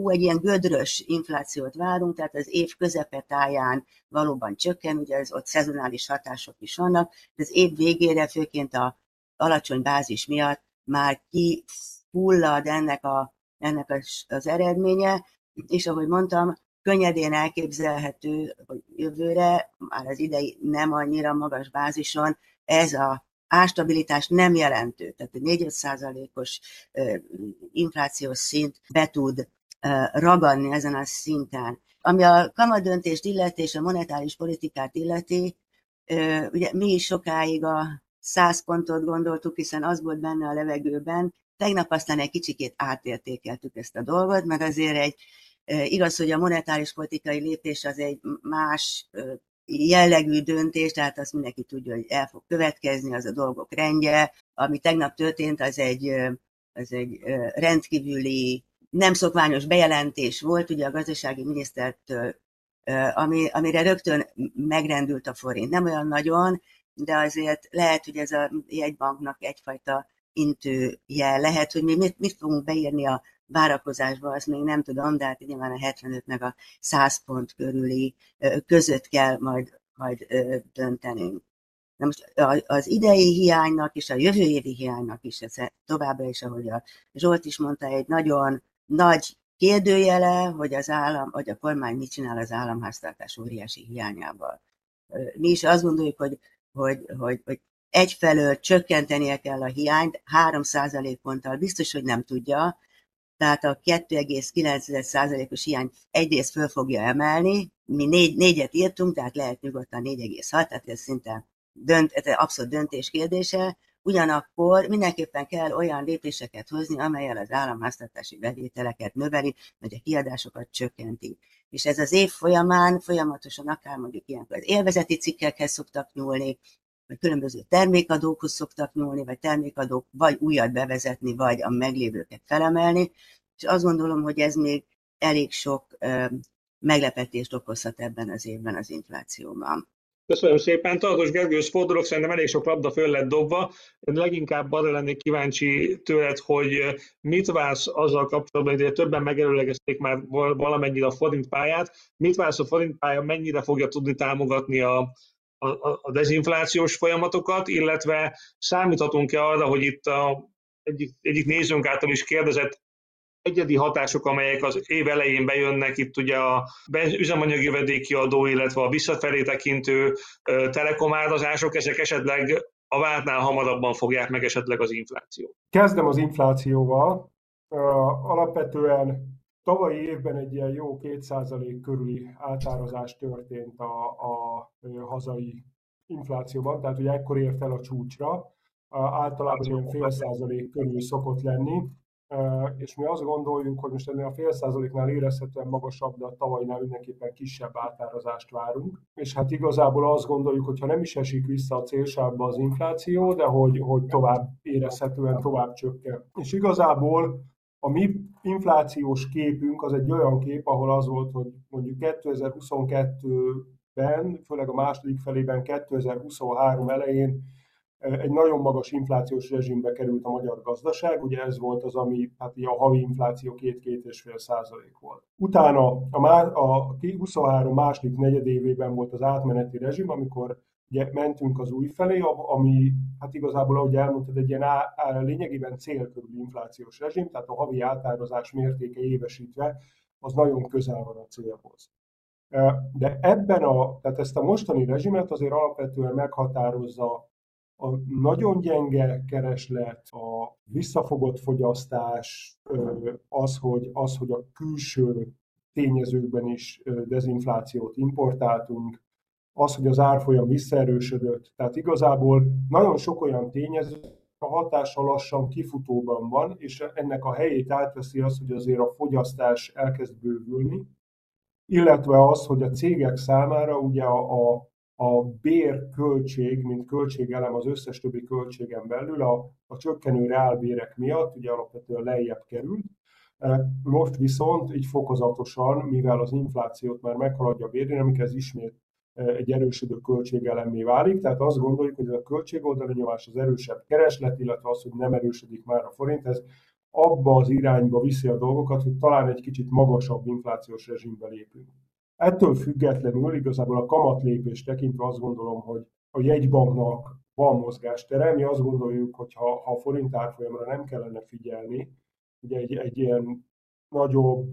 egy ilyen gödrös inflációt várunk, tehát az év közepetáján valóban csökken, ugye ez ott szezonális hatások is vannak, de az év végére főként a alacsony bázis miatt már kifullad ennek az eredménye, és ahogy mondtam, könnyedén elképzelhető, hogy jövőre, már az idei nem annyira magas bázison, ez az árstabilitás nem jelentő, tehát a 4-5%-os inflációs szint be tud ragadni ezen a szinten. Ami a kamadöntést illeti és a monetáris politikát illeti, ugye mi is sokáig a 100 pontot gondoltuk, hiszen az volt benne a levegőben. Tegnap aztán egy kicsikét átértékeltük ezt a dolgot, meg azért egy igaz, hogy a monetáris politikai lépés az egy más jellegű döntés, tehát azt mindenki tudja, hogy el fog következni, az a dolgok rendje. Ami tegnap történt, az egy rendkívüli, nem szokványos bejelentés volt, ugye a gazdasági minisztertől, amire rögtön megrendült a forint. Nem olyan nagyon, de azért lehet, hogy ez a jegybanknak egyfajta intőjel lehet, hogy mi mit fogunk beírni a várakozásba, azt még nem tudom, de hát nyilván a 75 meg a 100 pont körüli között kell majd döntenünk. Na most az idei hiánynak és a jövő évi hiánynak is, ez továbbra is, ahogy a Zsolt is mondta, egy nagyon nagy kérdőjele, hogy az állam, vagy a kormány mit csinál az államháztartás óriási hiányával. Mi is azt gondoljuk, hogy egyfelől csökkentenie kell a hiányt, 3%-ponttal biztos, hogy nem tudja, tehát a 2,9%-os hiányt egyrészt föl fogja emelni, mi 4-et írtunk, tehát lehet nyugodtan 4,6, tehát ez szinte abszolút döntés kérdése, ugyanakkor mindenképpen kell olyan lépéseket hozni, amellyel az államháztartási bevételeket növeli, vagy a kiadásokat csökkenti. És ez az év folyamán folyamatosan akár mondjuk ilyenkor az élvezeti cikkekhez szoktak nyúlni, vagy különböző termékadókhoz szoktak nyúlni, vagy termékadók vagy újat bevezetni, vagy a meglévőket felemelni, és azt gondolom, hogy ez még elég sok meglepetést okozhat ebben az évben az inflációban. Köszönöm szépen. Tardos Gergőhöz fordulok, szerintem elég sok labda föl lett dobva. Én leginkább arra lennék kíváncsi tőled, hogy mit vársz azzal kapcsolatban, hogy többen megelőlegezték már valamennyire a forintpályát. Mit vársz a forintpálya, mennyire fogja tudni támogatni a dezinflációs folyamatokat, illetve számíthatunk-e arra, hogy itt egyik nézőnk által is kérdezett egyedi hatások, amelyek az év elején bejönnek, itt ugye a üzemanyagjövedéki adó, illetve a visszafelé tekintő telekomározások, ezek esetleg a vártnál hamarabban fogják meg esetleg az inflációt. Kezdem az inflációval. Alapvetően tavalyi évben egy ilyen jó 2% körüli átározás történt a hazai inflációban, tehát ugye ekkor ért el a csúcsra. Általában olyan 0,5% körül szokott lenni, és mi azt gondoljuk, hogy most ennél a 0,5%-nál érezhetően magasabb, de a tavalynál mindenképpen kisebb átározást várunk. És hát igazából azt gondoljuk, hogy ha nem is esik vissza a célsávba az infláció, de hogy tovább érezhetően tovább csökken. És igazából a mi inflációs képünk az egy olyan kép, ahol az volt, hogy mondjuk 2022-ben, főleg a második felében 2023 elején egy nagyon magas inflációs rezsimbe került a magyar gazdaság, ugye ez volt az, ami hát a havi infláció 2-2,5% volt. Utána a 23 második negyedévében volt az átmeneti rezsim, amikor ugye mentünk az új felé, ami hát igazából, ahogy elmondtad, egy ilyen lényegében célkörüli inflációs rezsim, tehát a havi átározás mértéke évesítve, az nagyon közel van a célhoz. De tehát ezt a mostani rezsimet azért alapvetően meghatározza a nagyon gyenge kereslet, a visszafogott fogyasztás, az, hogy a külső tényezőkben is dezinflációt importáltunk, az, hogy az árfolyam visszaerősödött. Tehát igazából nagyon sok olyan tényező, a hatása lassan kifutóban van, és ennek a helyét átveszi az, hogy azért a fogyasztás elkezd bővülni, illetve az, hogy a cégek számára ugye a bérköltség, mint költségelem az összes többi költségen belül a csökkenő reálbérek miatt ugye alapvetően lejjebb került. Most viszont így fokozatosan, mivel az inflációt már meghaladja a bérdinamika, ez ismét egy erősödő költségelemmé válik, tehát azt gondoljuk, hogy ez a költségoldali nyomás, az erősebb kereslet, illetve az, hogy nem erősödik már a forint, ez abba az irányba viszi a dolgokat, hogy talán egy kicsit magasabb inflációs rezsimbe lépünk. Ettől függetlenül igazából a kamatlépést tekintve azt gondolom, hogy a jegybanknak van mozgástere. Mi azt gondoljuk, hogy ha a forint árfolyamra nem kellene figyelni, ugye egy ilyen nagyobb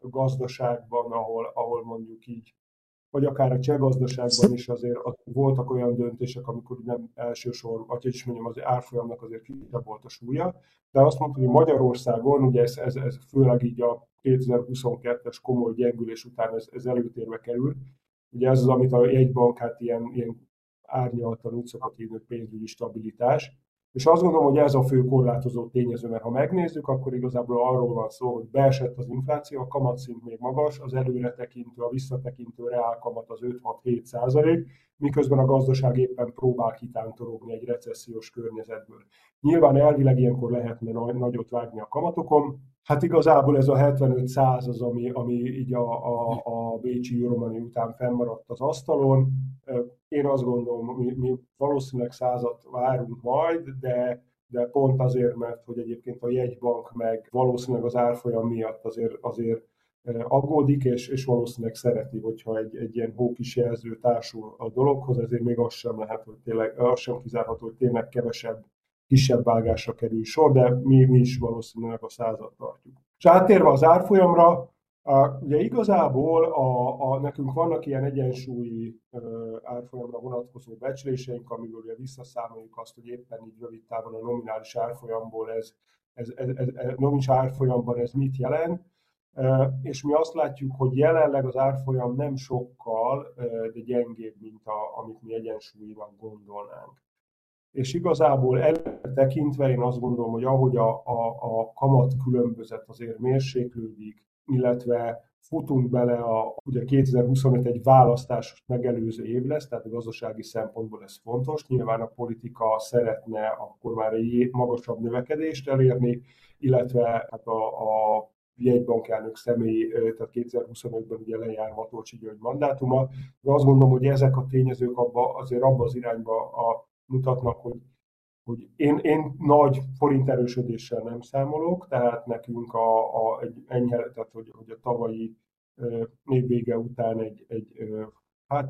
gazdaságban, ahol mondjuk így vagy akár a cseh gazdaságban is azért voltak olyan döntések, amikor nem elsősorban, vagy is mondjam, az árfolyamnak azért kisebb volt a súlya, de azt mondtam, hogy Magyarországon, ugye ez főleg így a 2022-es komoly gyengülés után ez előtérbe került, ugye ez az, amit a jegybank hát ilyen árnyaltan úgy szokott hívni, pénzügyi stabilitás, és azt gondolom, hogy ez a fő korlátozó tényező, mert ha megnézzük, akkor igazából arról van szó, hogy beesett az infláció, a kamatszint még magas, az előretekintő, a visszatekintő reál kamat az 5-6-7%, miközben a gazdaság éppen próbál kitántorogni egy recessziós környezetből. Nyilván elvileg ilyenkor lehetne nagyot vágni a kamatokon. Hát igazából ez a 75% az, ami így a bécsi euromani után fennmaradt az asztalon. Én azt gondolom, mi valószínűleg 100-at várunk majd, de pont azért, mert hogy egyébként a jegybank meg valószínűleg az árfolyam miatt azért aggódik, és valószínűleg szereti, hogyha egy ilyen hókis jelző társul a dologhoz, ezért még az sem lehet, hogy tényleg, az sem kizárható, hogy tényleg kisebb vágásra kerül sor, de mi is valószínűleg a 100-at tartjuk. És áttérve az árfolyamra, ugye igazából nekünk vannak ilyen egyensúlyi árfolyamra vonatkozó becsléseink, amiből ugye visszaszámoljuk azt, hogy éppen így rövid távon a nominális árfolyamból nominális árfolyamban ez mit jelent, és mi azt látjuk, hogy jelenleg az árfolyam nem sokkal, de gyengébb, mint amit mi egyensúlyilag gondolnánk. És igazából tekintve én azt gondolom, hogy ahogy a kamat különbözet azért mérséklődik, illetve futunk bele, ugye 2025 egy választást megelőző év lesz, tehát a gazdasági szempontból ez fontos. Nyilván a politika szeretne akkor már egy magasabb növekedést elérni, illetve hát a jegybankelnök személy, tehát 2025-ben ugye lejár Matolcsi György mandátuma, de azt gondolom, hogy ezek a tényezők azért abba az irányba mutatnak, hogy én nagy forint erősödéssel nem számolok, tehát nekünk hogy a tavalyi évvége után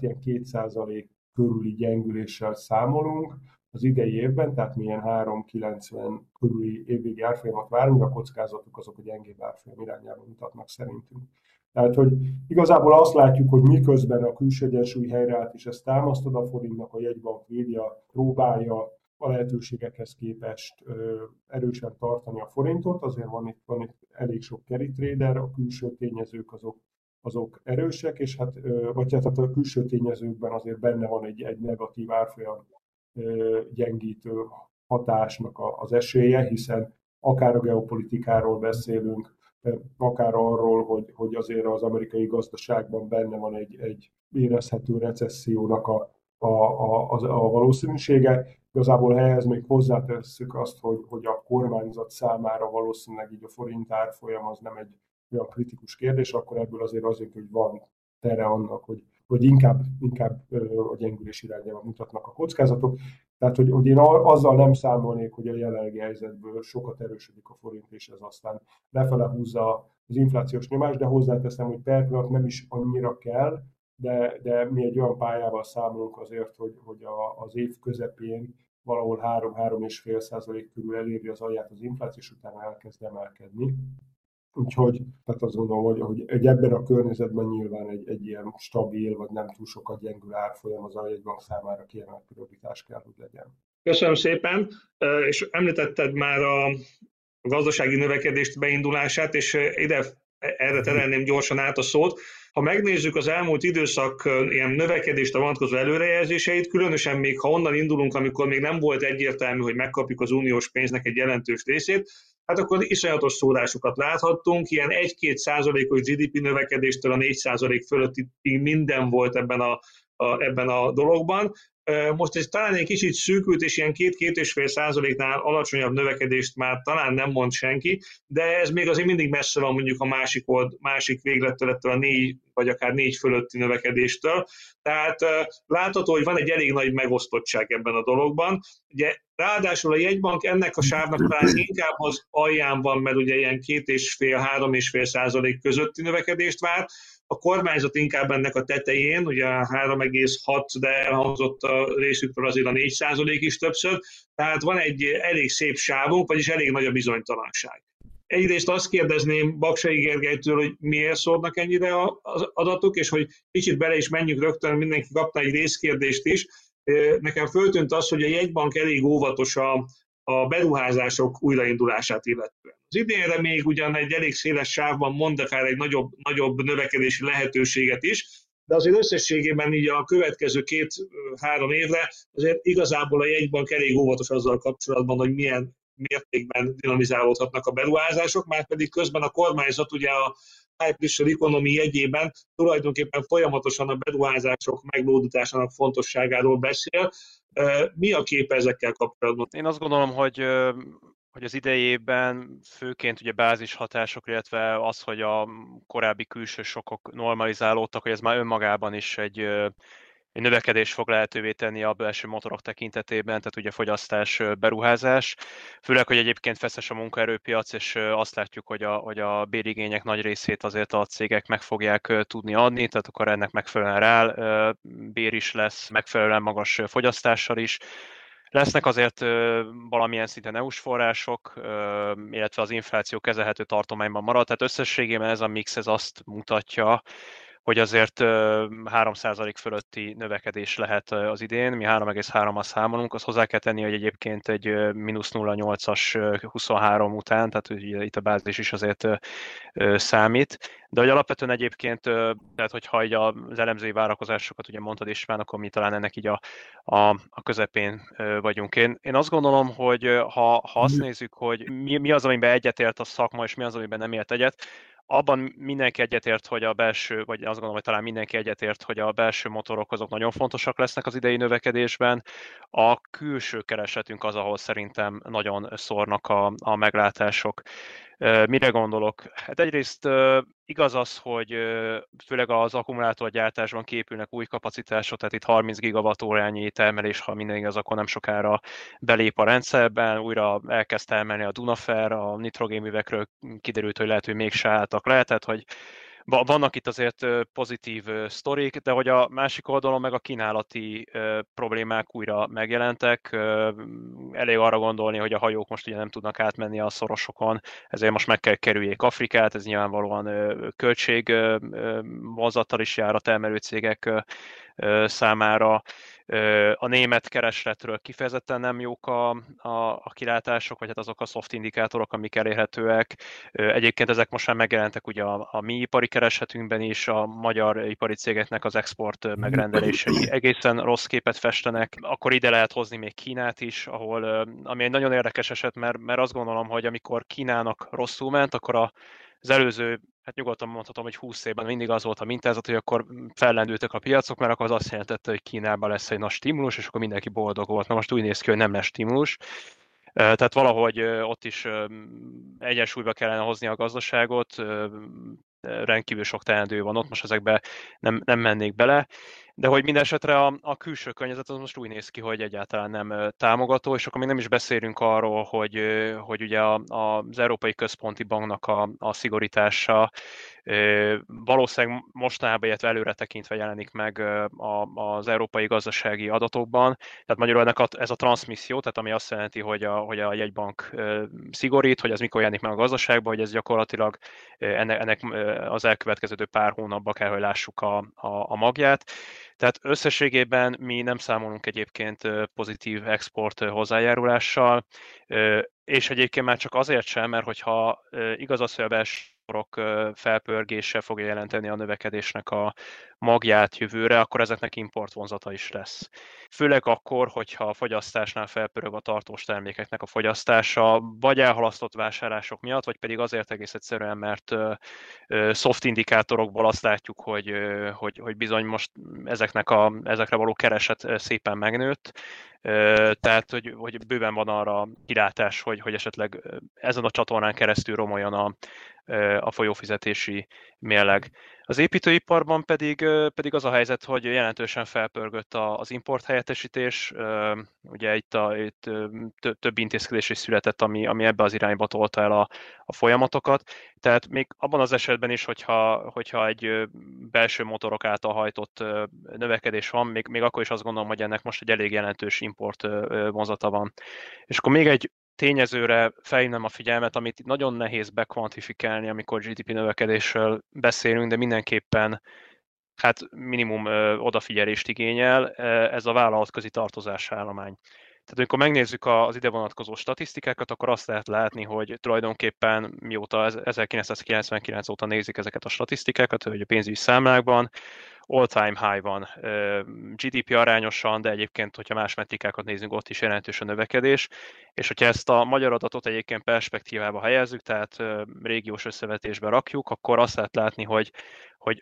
ilyen 2% körüli gyengüléssel számolunk az idei évben, tehát milyen 3,90 körüli évvégi árfolyamat várunk, a kockázatok azok a gyengébb árfolyam irányába mutatnak szerintünk. Tehát, hogy igazából azt látjuk, hogy miközben a külső egyensúly helyreállt, és ezt támasztod a forintnak, a jegybank védje, próbálja a lehetőségekhez képest erősen tartani a forintot, azért van itt elég sok carry trader, a külső tényezők azok erősek, és tehát a külső tényezőkben azért benne van egy negatív árfolyam gyengítő hatásnak az esélye, hiszen akár a geopolitikáról beszélünk, akár arról, hogy azért az amerikai gazdaságban benne van egy érezhető recessziónak a valószínűsége. Igazából ehhez még hozzátesszük azt, hogy a kormányzat számára valószínűleg így a forint árfolyam az nem egy olyan kritikus kérdés, akkor ebből azért, hogy van tere annak, hogy inkább a gyengülés irányába mutatnak a kockázatok. Tehát, hogy én azzal nem számolnék, hogy a jelenlegi helyzetből sokat erősödik a forint, és ez aztán lefele húzza az inflációs nyomást, de hozzáteszem, hogy per pillanat nem is annyira kell, de mi egy olyan pályával számolunk azért, hogy az év közepén valahol 3-3,5% körül eléri az alját az infláció, és utána elkezd emelkedni. Úgyhogy tehát azt gondolom, hogy ebben a környezetben nyilván egy ilyen stabil, vagy nem túl sokat gyengül árfolyam az a jegybank számára kiemelt prioritás kell, hogy legyen. Köszönöm szépen, és említetted már a gazdasági növekedést beindulását, és erre terelném gyorsan át a szót. Ha megnézzük az elmúlt időszak ilyen növekedésre vonatkozó előrejelzéseit, különösen még ha onnan indulunk, amikor még nem volt egyértelmű, hogy megkapjuk az uniós pénznek egy jelentős részét, hát akkor iszonyatos szórásokat láthattunk, ilyen 1-2%-os GDP növekedéstől a 4% fölötti minden volt ebben a dologban. Most ez talán egy kicsit szűkült, és ilyen 2-2,5%-nál alacsonyabb növekedést már talán nem mond senki, de ez még azért mindig messze van mondjuk a másik véglettől, ettől a 4 vagy akár 4 fölötti növekedéstől. Tehát látható, hogy van egy elég nagy megosztottság ebben a dologban. Ugye, ráadásul a jegybank ennek a sávnak talán inkább az alján van, mert ugye ilyen 2,5-3,5% közötti növekedést vár, a kormányzat inkább ennek a tetején, ugye 3,6, de elhangzott a részükről azért a 4% is többször, tehát van egy elég szép sávunk, vagyis elég nagy a bizonytalanság. Egyrészt azt kérdezném Baksay Gergelytől, hogy miért szórnak ennyire az adatok, és hogy kicsit bele is menjünk rögtön, mindenki kapta egy részkérdést is. Nekem föltűnt az, hogy a jegybank elég óvatos a beruházások újraindulását illetően. Az idénre még ugyan egy elég széles sávban mond akár egy nagyobb növekedési lehetőséget is, de azért összességében így a következő 2-3 évre azért igazából a jegybank elég óvatos azzal kapcsolatban, hogy milyen mértékben dinamizálódhatnak a beruházások, már pedig közben a kormányzat ugye a High-Pressure Economy jegyében tulajdonképpen folyamatosan a beruházások meglódításának fontosságáról beszél. Mi a kép ezekkel kapcsolatban? Én azt gondolom, hogy az idejében főként ugye bázishatások, illetve az, hogy a korábbi külső sokok normalizálódtak, hogy ez már önmagában is egy növekedés fog lehetővé tenni a belső motorok tekintetében, tehát ugye fogyasztás, beruházás. Főleg, hogy egyébként feszes a munkaerőpiac, és azt látjuk, hogy a bérigények nagy részét azért a cégek meg fogják tudni adni, tehát akkor ennek megfelelően rá bér is lesz, megfelelően magas fogyasztással is. Lesznek azért valamilyen szinten EU-s források, illetve az infláció kezelhető tartományban marad, tehát összességében ez a mix ez azt mutatja, hogy azért 3% fölötti növekedés lehet az idén, mi 3,3-as számolunk, azt hozzá kell tenni, hogy egyébként egy mínusz 0,8-as 23 után, tehát ugye itt a bázis is azért számít, de hogy alapvetően egyébként, tehát hogyha így az elemzői várakozásokat ugye mondtad István, akkor mi talán ennek így a közepén vagyunk. Én azt gondolom, hogy ha azt nézzük, hogy mi az, amiben egyetért a szakma, és mi az, amiben nem ért egyet, abban mindenki egyetért, hogy a belső, vagy azt gondolom, hogy talán mindenki egyetért, hogy a belső motorok azok nagyon fontosak lesznek az idei növekedésben. A külső keresletünk az, ahol szerintem nagyon szórnak a meglátások. Mire gondolok? Hát egyrészt igaz az, hogy főleg az akkumulátorgyártásban képülnek új kapacitások, tehát itt 30 gigawatt-órányi termelés, ha minden igaz, akkor nem sokára belép a rendszerben, újra elkezd termelni a Dunafer, a nitrogénművekről kiderült, hogy lehet, hogy még se álltak le, tehát hogy vannak itt azért pozitív sztorik, de hogy a másik oldalon meg a kínálati problémák újra megjelentek. Elég arra gondolni, hogy a hajók most ugye nem tudnak átmenni a szorosokon, ezért most meg kell kerüljék Afrikát, ez nyilvánvalóan költségvonzattal is jár a termelőcégek számára. A német keresletről kifejezetten nem jók a kilátások, vagy hát azok a soft indikátorok, amik elérhetőek. Egyébként ezek most már megjelentek ugye a mi ipari keresletünkben is, a magyar ipari cégeknek az export megrendelései egészen rossz képet festenek. Akkor ide lehet hozni még Kínát is, ahol, ami egy nagyon érdekes eset, mert azt gondolom, hogy amikor Kínának rosszul ment, akkor az előző, hát nyugodtan mondhatom, hogy 20 évben mindig az volt a mintázat, hogy akkor fellendültek a piacok, mert akkor az azt jelentette, hogy Kínában lesz egy nagy stimulus, és akkor mindenki boldog volt. Na most úgy néz ki, hogy nem lesz stimulus. Tehát valahogy ott is egyensúlyba kellene hozni a gazdaságot, rendkívül sok teendő van ott, most ezekbe nem mennék bele, de hogy minden esetre a külső környezet az most úgy néz ki, hogy egyáltalán nem támogató, és akkor még nem is beszélünk arról, hogy ugye az Európai Központi Banknak a szigorítása valószínűleg mostanában, illetve előre tekintve jelenik meg az európai gazdasági adatokban. Tehát magyarul ennek ez a transmisszió, tehát ami azt jelenti, hogy a jegybank szigorít, hogy ez mikor jelenik meg a gazdaságban, hogy ez gyakorlatilag ennek az elkövetkező pár hónapban kell, hogy lássuk a magját. Tehát összességében mi nem számolunk egyébként pozitív export hozzájárulással, és egyébként már csak azért sem, mert hogyha igaz az, hogy a belső motorok felpörgése fogja jelenteni a növekedésnek a magját jövőre, akkor ezeknek importvonzata is lesz. Főleg akkor, hogyha a fogyasztásnál felpörög a tartós termékeknek a fogyasztása, vagy elhalasztott vásárlások miatt, vagy pedig azért egész egyszerűen, mert soft indikátorokból azt látjuk, hogy bizony most ezekre való kereset szépen megnőtt, tehát hogy bőven van arra kilátás, hogy esetleg ezen a csatornán keresztül romoljon a folyófizetési mérleg. Az építőiparban pedig az a helyzet, hogy jelentősen felpörgött az importhelyettesítés. Ugye itt több intézkedés is született, ami ebbe az irányba tolta el a folyamatokat. Tehát még abban az esetben is, hogyha egy belső motorok által hajtott növekedés van, még akkor is azt gondolom, hogy ennek most egy elég jelentős import vonzata van. És akkor még egy tényezőre felhívnám a figyelmet, amit nagyon nehéz bekvantifikálni, amikor GDP növekedésről beszélünk, de mindenképpen hát minimum odafigyelést igényel, ez a vállalatközi tartozásállomány. Tehát amikor megnézzük az ide vonatkozó statisztikákat, akkor azt lehet látni, hogy tulajdonképpen mióta 1999 óta nézik ezeket a statisztikákat, hogy a pénzügyi számlákban all-time high van GDP arányosan, de egyébként, hogyha más metrikákat nézünk, ott is jelentős a növekedés. És hogyha ezt a magyar adatot egyébként perspektívába helyezzük, tehát régiós összevetésbe rakjuk, akkor azt lehet látni, hogy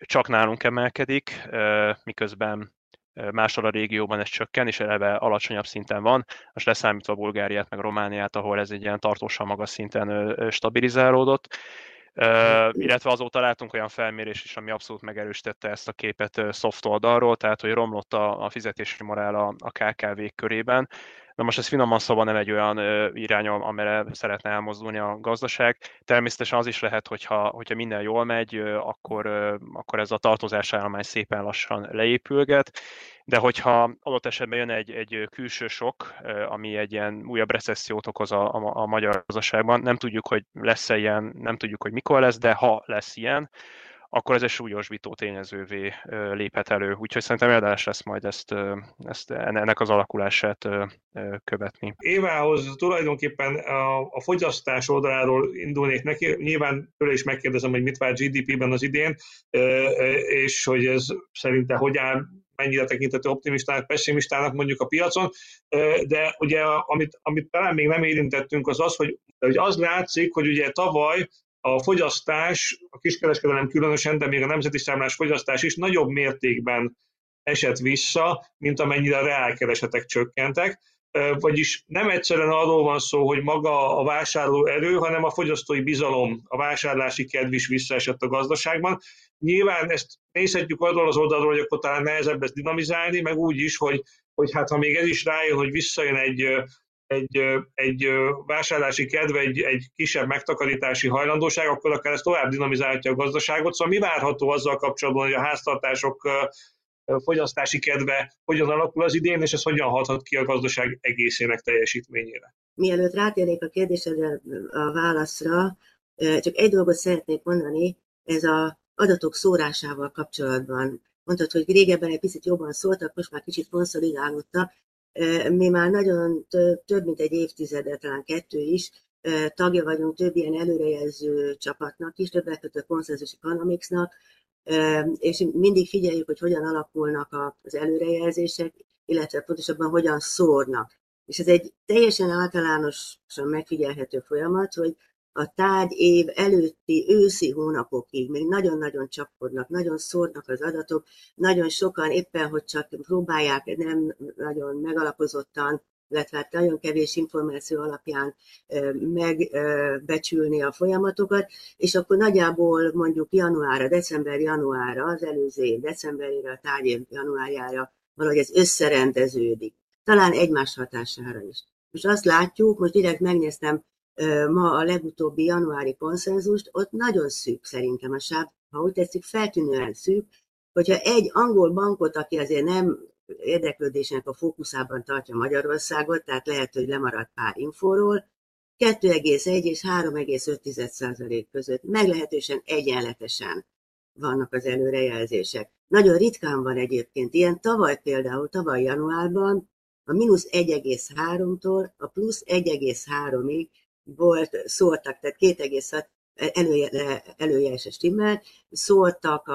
csak nálunk emelkedik, miközben máshol a régióban ez csökken, és eleve alacsonyabb szinten van, most leszámítva Bulgáriát, meg Romániát, ahol ez egy ilyen tartósan magas szinten stabilizálódott. Illetve azóta látunk olyan felmérés is, ami abszolút megerősítette ezt a képet soft oldalról, tehát hogy romlott a fizetési morál a KKV-k körében. Na most ez finoman szóval nem egy olyan irány, amire szeretne elmozdulni a gazdaság. Természetesen az is lehet, hogyha minden jól megy, akkor ez a tartozásállomány szépen lassan leépülget, de hogyha adott esetben jön egy külső sok, ami egy ilyen újabb recessziót okoz a magyar gazdaságban, nem tudjuk, hogy lesz-e ilyen, nem tudjuk, hogy mikor lesz, de ha lesz ilyen, akkor ez egy súlyosbító tényezővé léphet elő. Úgyhogy szerintem érdemes lesz majd ennek az alakulását követni. Évához tulajdonképpen a fogyasztás oldaláról indulnék neki. Nyilván tőle is megkérdezem, hogy mit vár GDP-ben az idén, és hogy ez szerinte hogy áll, mennyire tekinthető optimistának, pessimistának mondjuk a piacon, de ugye amit talán még nem érintettünk, az az, hogy az látszik, hogy ugye tavaly a fogyasztás, a kiskereskedelem különösen, de még a nemzeti számlás fogyasztás is nagyobb mértékben esett vissza, mint amennyire a reálkeresetek csökkentek. Vagyis nem egyszerűen arról van szó, hogy maga a vásárlóerő, hanem a fogyasztói bizalom, a vásárlási kedv is visszaesett a gazdaságban. Nyilván ezt nézhetjük arról az oldalról, hogy akkor talán nehezebb ezt dinamizálni, meg úgy is, hogy hát ha még ez is rájön, hogy visszajön egy vásárlási kedv, egy kisebb megtakarítási hajlandóság, akkor akár ez tovább dinamizálhatja a gazdaságot. Szóval mi várható azzal kapcsolatban, hogy a háztartások fogyasztási kedve hogyan alakul az idén, és ez hogyan hathat ki a gazdaság egészének teljesítményére? Mielőtt rátérnék a kérdésedre a válaszra, csak egy dolgot szeretnék mondani, ez az adatok szórásával kapcsolatban. Mondtad, hogy régebben egy picit jobban szóltak, most már kicsit konszolidálódtak. Mi már nagyon több mint egy évtizede, talán kettő is, tagja vagyunk több ilyen előrejelző csapatnak is, többek között a Consensus Economics-nak, és mindig figyeljük, hogy hogyan alakulnak az előrejelzések, illetve pontosabban hogyan szórnak. És ez egy teljesen általánosan megfigyelhető folyamat, hogy a tárgy év előtti őszi hónapokig még nagyon-nagyon csapkodnak, nagyon szórnak az adatok, nagyon sokan éppen, hogy csak próbálják nem nagyon megalapozottan, illetve hát nagyon kevés információ alapján megbecsülni a folyamatokat, és akkor nagyjából mondjuk januárra, december-januárra, az előző év decemberére, a tárgyév januárjára valahogy ez összerendeződik. Talán egymás hatására is. Most azt látjuk, most direkt megnéztem ma a legutóbbi januári konszenzust, ott nagyon szűk szerintem a sáv, ha úgy tetszik, feltűnően szűk, hogyha egy angol bankot, aki azért nem érdeklődésnek a fókuszában tartja Magyarországot, tehát lehet, hogy lemaradt pár infóról, 2,1 és 3,5% között meglehetősen egyenletesen vannak az előrejelzések. Nagyon ritkán van egyébként ilyen, tavaly például, tavaly januárban a mínusz 1,3-tól a plusz 1,3-ig szóltak, tehát 2,6 előjelzés stimmel, szóltak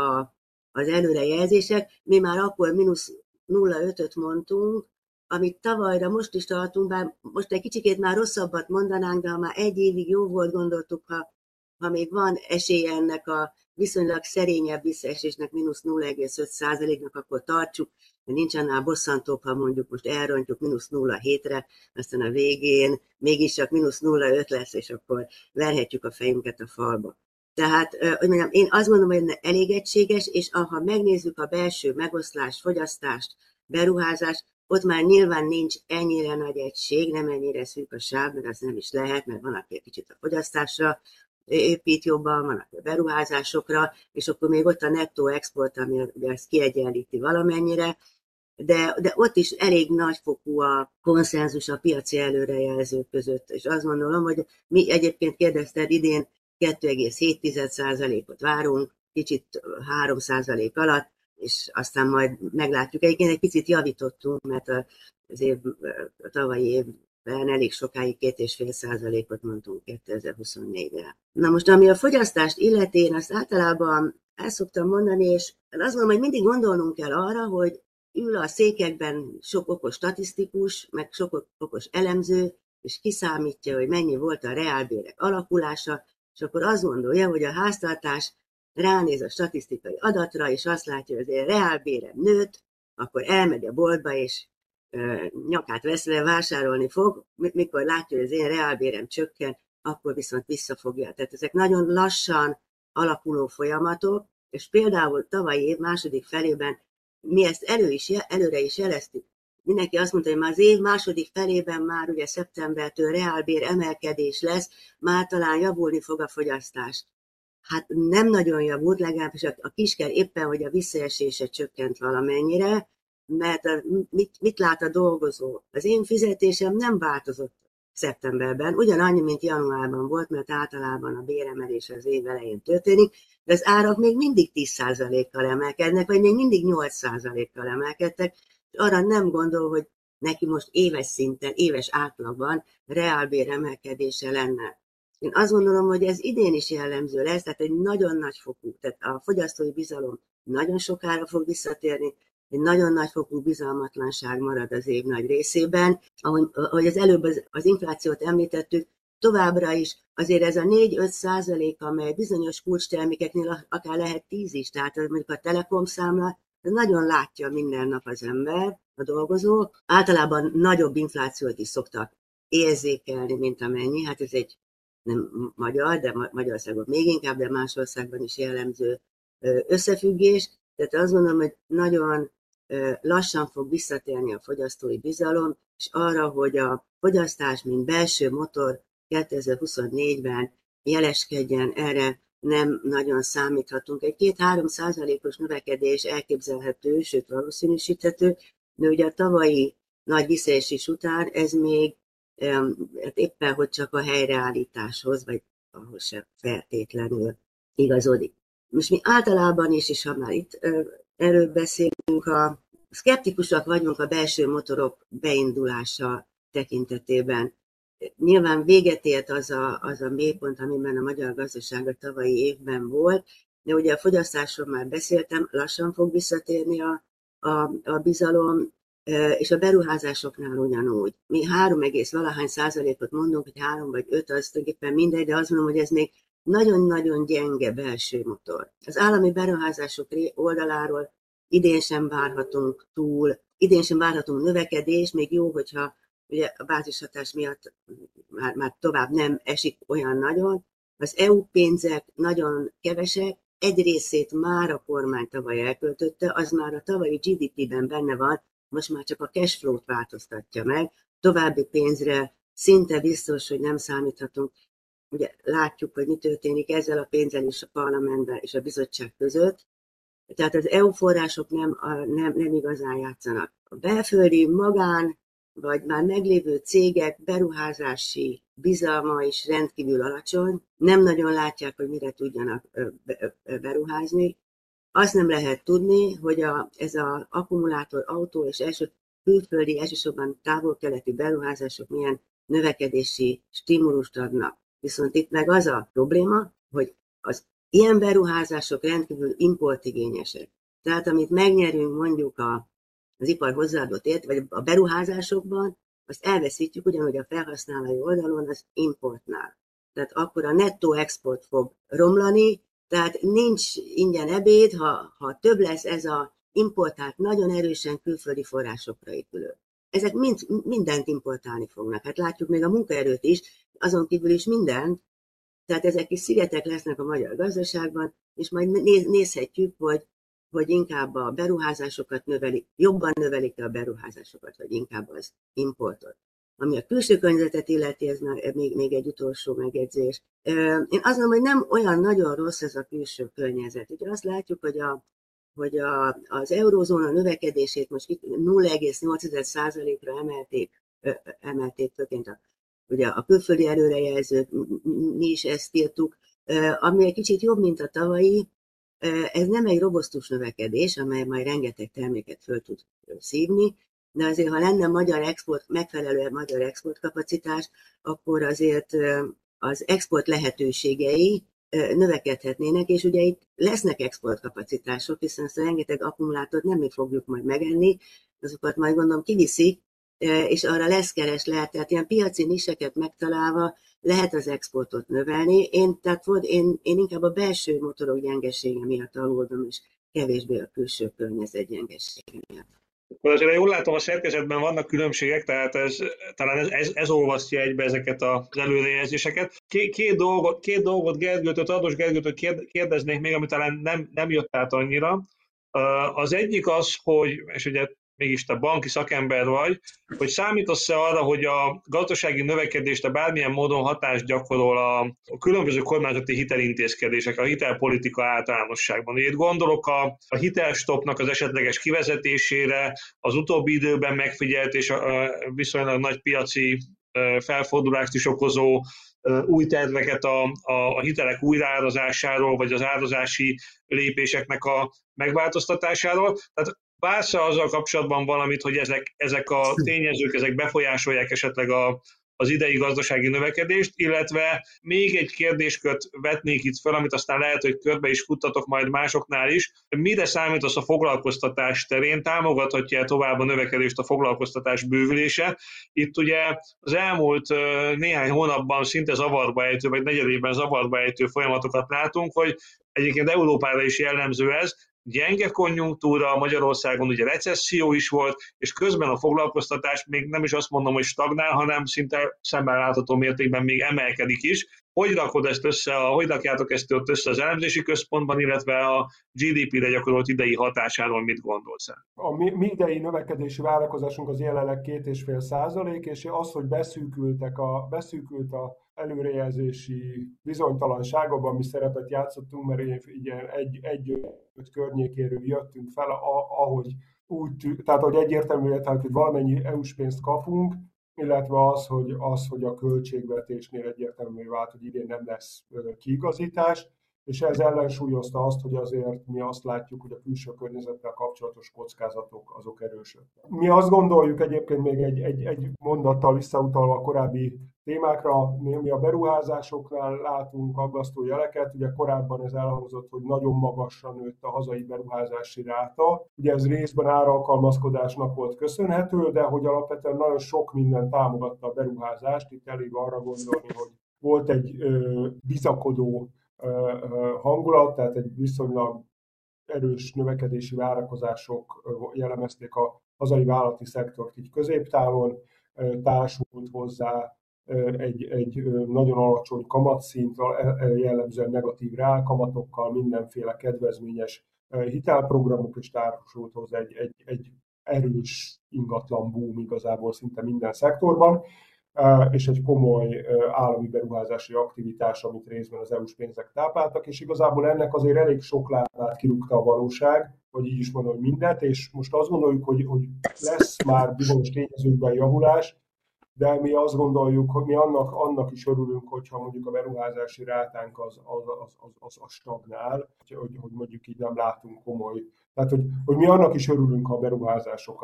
az előrejelzések, mi már akkor mínusz 0,5-öt mondtunk, amit tavalyra most is tartunk, bár most egy kicsikét már rosszabbat mondanánk, de ha már egy évig jó volt, gondoltuk, ha még van esély ennek a viszonylag szerényebb visszaesésnek, mínusz 0,5%-nak, akkor tartsuk, mert nincs annál bosszantóbb, ha mondjuk most elrontjuk mínusz 0,7-re, aztán a végén mégis csak mínusz 0,5 lesz, és akkor verhetjük a fejünket a falba. Tehát, hogy mondjam, én azt mondom, hogy elég egységes, és ha megnézzük a belső megoszlást, fogyasztást, beruházást, ott már nyilván nincs ennyire nagy egység, nem ennyire szűk a sáv, mert az nem is lehet, mert van, aki egy kicsit a fogyasztásra épít jobban, van, aki a beruházásokra, és akkor még ott a nettó export, ami ezt kiegyenlíti valamennyire, de ott is elég nagyfokú a konszenzus a piaci előrejelzők között. És azt gondolom, hogy mi egyébként kérdezted idén 2,7%-ot várunk, kicsit 3% alatt, és aztán majd meglátjuk. Egyébként egy picit javítottunk, mert a tavalyi évben elég sokáig 2,5%-ot mondtunk 2024-re. Na most, ami a fogyasztást illeti, én azt általában el szoktam mondani, és azt gondolom, hogy mindig gondolnunk kell arra, hogy ül a székekben sok okos statisztikus, meg sok okos elemző, és kiszámítja, hogy mennyi volt a reálbérek alakulása, és akkor azt gondolja, hogy a háztartás ránéz a statisztikai adatra, és azt látja, hogy a reálbérem nőtt, akkor elmegy a boltba, és nyakát veszve vásárolni fog, mikor látja, hogy az én reálbérem csökken, akkor viszont visszafogja. Tehát ezek nagyon lassan alakuló folyamatok, és például tavalyi év második felében mi ezt előre is jeleztük. Mindenki azt mondta, hogy már az év második felében már ugye szeptembertől reálbér emelkedés lesz, már talán javulni fog a fogyasztás. Hát nem nagyon javult, legalábbis a kisker éppen, hogy a visszaesése csökkent valamennyire, mert mit lát a dolgozó? Az én fizetésem nem változott szeptemberben, ugyanannyi, mint januárban volt, mert általában a béremelés az év elején történik, de az árak még mindig 10%-kal emelkednek, vagy még mindig 8%-kal emelkedtek, és arra nem gondol, hogy neki most éves szinten, éves átlagban reálbér emelkedése lenne. Én azt gondolom, hogy ez idén is jellemző lesz, tehát egy nagyon nagy fokú, tehát a fogyasztói bizalom nagyon sokára fog visszatérni, egy nagyon nagy fokú bizalmatlanság marad az év nagy részében. Ahogy az előbb az inflációt említettük, továbbra is azért ez a 4-5%, amely bizonyos kulcstermékeknél akár lehet 10 is, tehát mondjuk a telekomszámla, ez nagyon látja minden nap az ember, a dolgozó. Általában nagyobb inflációt is szoktak érzékelni, mint amennyi, hát ez egy nem magyar, de Magyarországon még inkább, de más országban is jellemző összefüggés. Tehát azt gondolom, hogy nagyon lassan fog visszatérni a fogyasztói bizalom, és arra, hogy a fogyasztás, mint belső motor 2024-ben jeleskedjen, erre nem nagyon számíthatunk. Egy 2-3%-os növekedés elképzelhető, sőt valószínűsíthető, de ugye a tavalyi nagy visszaesés után ez még éppen, hogy csak a helyreállításhoz, vagy ahhoz sem feltétlenül igazodik. Most mi általában is, és ha már itt erről beszélünk, szkeptikusak vagyunk a belső motorok beindulása tekintetében. Nyilván véget ért az a mélypont, amiben a magyar gazdaság a tavalyi évben volt, de ugye a fogyasztásról már beszéltem, lassan fog visszatérni a bizalom, és a beruházásoknál ugyanúgy. Mi 3,valahány százalékot mondunk, hogy 3 vagy 5, az tulajdonképpen mindegy, de azt mondom, hogy ez még nagyon-nagyon gyenge belső motor. Az állami beruházások oldaláról idén sem várhatunk túl, idén sem várhatunk növekedést, még jó, hogyha ugye a bázishatás miatt már tovább nem esik olyan nagyon. Az EU pénzek nagyon kevesek, egy részét már a kormány tavaly elköltötte, az már a tavalyi GDP-ben benne van, most már csak a cash flow-t változtatja meg, további pénzre szinte biztos, hogy nem számíthatunk. Ugye látjuk, hogy mi történik ezzel a pénzzel is a parlamentben és a bizottság között. Tehát az EU források nem igazán játszanak. A belföldi magán, vagy már meglévő cégek beruházási bizalma is rendkívül alacsony. Nem nagyon látják, hogy mire tudjanak beruházni. Azt nem lehet tudni, hogy ez az akkumulátor, autó és külföldi, elsősorban távol-keleti beruházások milyen növekedési stimulust adnak. Viszont itt meg az a probléma, hogy az ilyen beruházások rendkívül importigényesek. Tehát amit megnyerünk mondjuk az ipar hozzáadott ért, vagy a beruházásokban, azt elveszítjük ugyanúgy a felhasználói oldalon az importnál. Tehát akkor a nettó export fog romlani, tehát nincs ingyen ebéd, ha több lesz ez az importált, nagyon erősen külföldi forrásokra épülő. Ezek mindent importálni fognak. Hát látjuk még a munkaerőt is, azon kívül is mindent. Tehát ezek is szigetek lesznek a magyar gazdaságban, és majd nézhetjük, hogy inkább a beruházásokat növelik, jobban növelik a beruházásokat, vagy inkább az importot. Ami a külső környezetet illeti, ez már még egy utolsó megjegyzés. Én azt mondom, hogy nem olyan nagyon rossz ez a külső környezet. Ugye azt látjuk, hogy a hogy az eurózóna növekedését most 0,8%-ra emelték történt. Ugye a külföldi előrejelzők, mi is ezt írtuk, ami egy kicsit jobb, mint a tavalyi. Ez nem egy robosztus növekedés, amely majd rengeteg terméket föl tud szívni, de azért, ha lenne magyar export, megfelelő magyar exportkapacitás, akkor azért az export lehetőségei növekedhetnének, és ugye itt lesznek exportkapacitások, hiszen ezt a rengeteg akkumulátort nem mi fogjuk majd megenni, azokat majd gondolom kiviszik, és arra lesz kereslet, tehát ilyen piaci niseket megtalálva lehet az exportot növelni. Én inkább a belső motorok gyengesége miatt aggódom, és kevésbé a külső környezet gyengesége miatt. Azért jól látom, a szerkezetben vannak különbségek, tehát talán ez olvasztja egybe ezeket az előrejelzéseket. Két dolgot Gergőtől, Tardos Gergőtől kérdeznék még, ami talán nem jött át annyira. Az egyik az, hogy, és ugye mégis te banki szakember vagy, hogy számítasz-e arra, hogy a gazdasági növekedést bármilyen módon hatást gyakorol a különböző kormányzati hitelintézkedések, a hitelpolitika általánosságban. Itt gondolok a hitelstopnak az esetleges kivezetésére, az utóbbi időben megfigyelt és viszonylag nagy piaci felfordulást is okozó új terveket a hitelek újraárazásáról, vagy az árazási lépéseknek a megváltoztatásáról. Tehát vársz-e azzal kapcsolatban valamit, hogy ezek a tényezők befolyásolják esetleg az idei gazdasági növekedést, illetve még egy kérdéskört vetnék itt fel, amit aztán lehet, hogy körbe is futtatok majd másoknál is. Mire számítasz a foglalkoztatás terén? Támogathatja tovább a növekedést a foglalkoztatás bővülése? Itt ugye az elmúlt néhány hónapban szinte zavarba ejtő, vagy negyedében zavarba ejtő folyamatokat látunk, hogy egyébként Európára is jellemző ez, gyenge konjunktúra, Magyarországon ugye recesszió is volt, és közben a foglalkoztatás még nem is azt mondom, hogy stagnál, hanem szinte szemmel látható mértékben még emelkedik is. Hogy rakjátok ezt össze az elemzési központban, illetve a GDP-re gyakorolt idei hatásáról mit gondolsz? A mi idei növekedési várakozásunk az jelenleg 2,5%, és az, hogy beszűkült a előrejelzési bizonytalanságban, mi szerepet játszottunk, mert ugye egy környékéről jöttünk fel, ahogy egyértelműen, hogy valamennyi EU-s pénzt kapunk, illetve az, hogy a költségvetésnél egyértelművé vált, hogy idén nem lesz kiigazítás, és ez ellensúlyozta azt, hogy azért mi azt látjuk, hogy a külső környezettel kapcsolatos kockázatok azok erősödnek. Mi azt gondoljuk egyébként még egy mondattal visszautalva a korábbi témákra, mi a beruházásoknál látunk aggasztó jeleket, ugye korábban ez elhangzott, hogy nagyon magasra nőtt a hazai beruházási ráta, ugye ez részben áralkalmazkodásnak volt köszönhető, de hogy alapvetően nagyon sok minden támogatta a beruházást, itt elég arra gondolni, hogy volt egy bizakodó hangulat, tehát egy viszonylag erős növekedési várakozások jellemezték a hazai vállalati szektort így középtávon, társult hozzá egy nagyon alacsony kamatszint, jellemzően negatív reálkamatokkal, mindenféle kedvezményes hitelprogramok is társult hozzá egy erős ingatlan boom igazából szinte minden szektorban, és egy komoly állami beruházási aktivitás, amit részben az EU-s pénzek tápláltak, és igazából ennek azért elég sok lábát kirúgta a valóság, vagy így is mondom, hogy mindent, és most azt gondoljuk, hogy lesz már bizonyos tényezőkben javulás, de mi azt gondoljuk, hogy mi annak is örülünk, hogyha mondjuk a beruházási rátánk az stagnál, hogy mondjuk így nem látunk komoly. Tehát, hogy mi annak is örülünk, ha a beruházások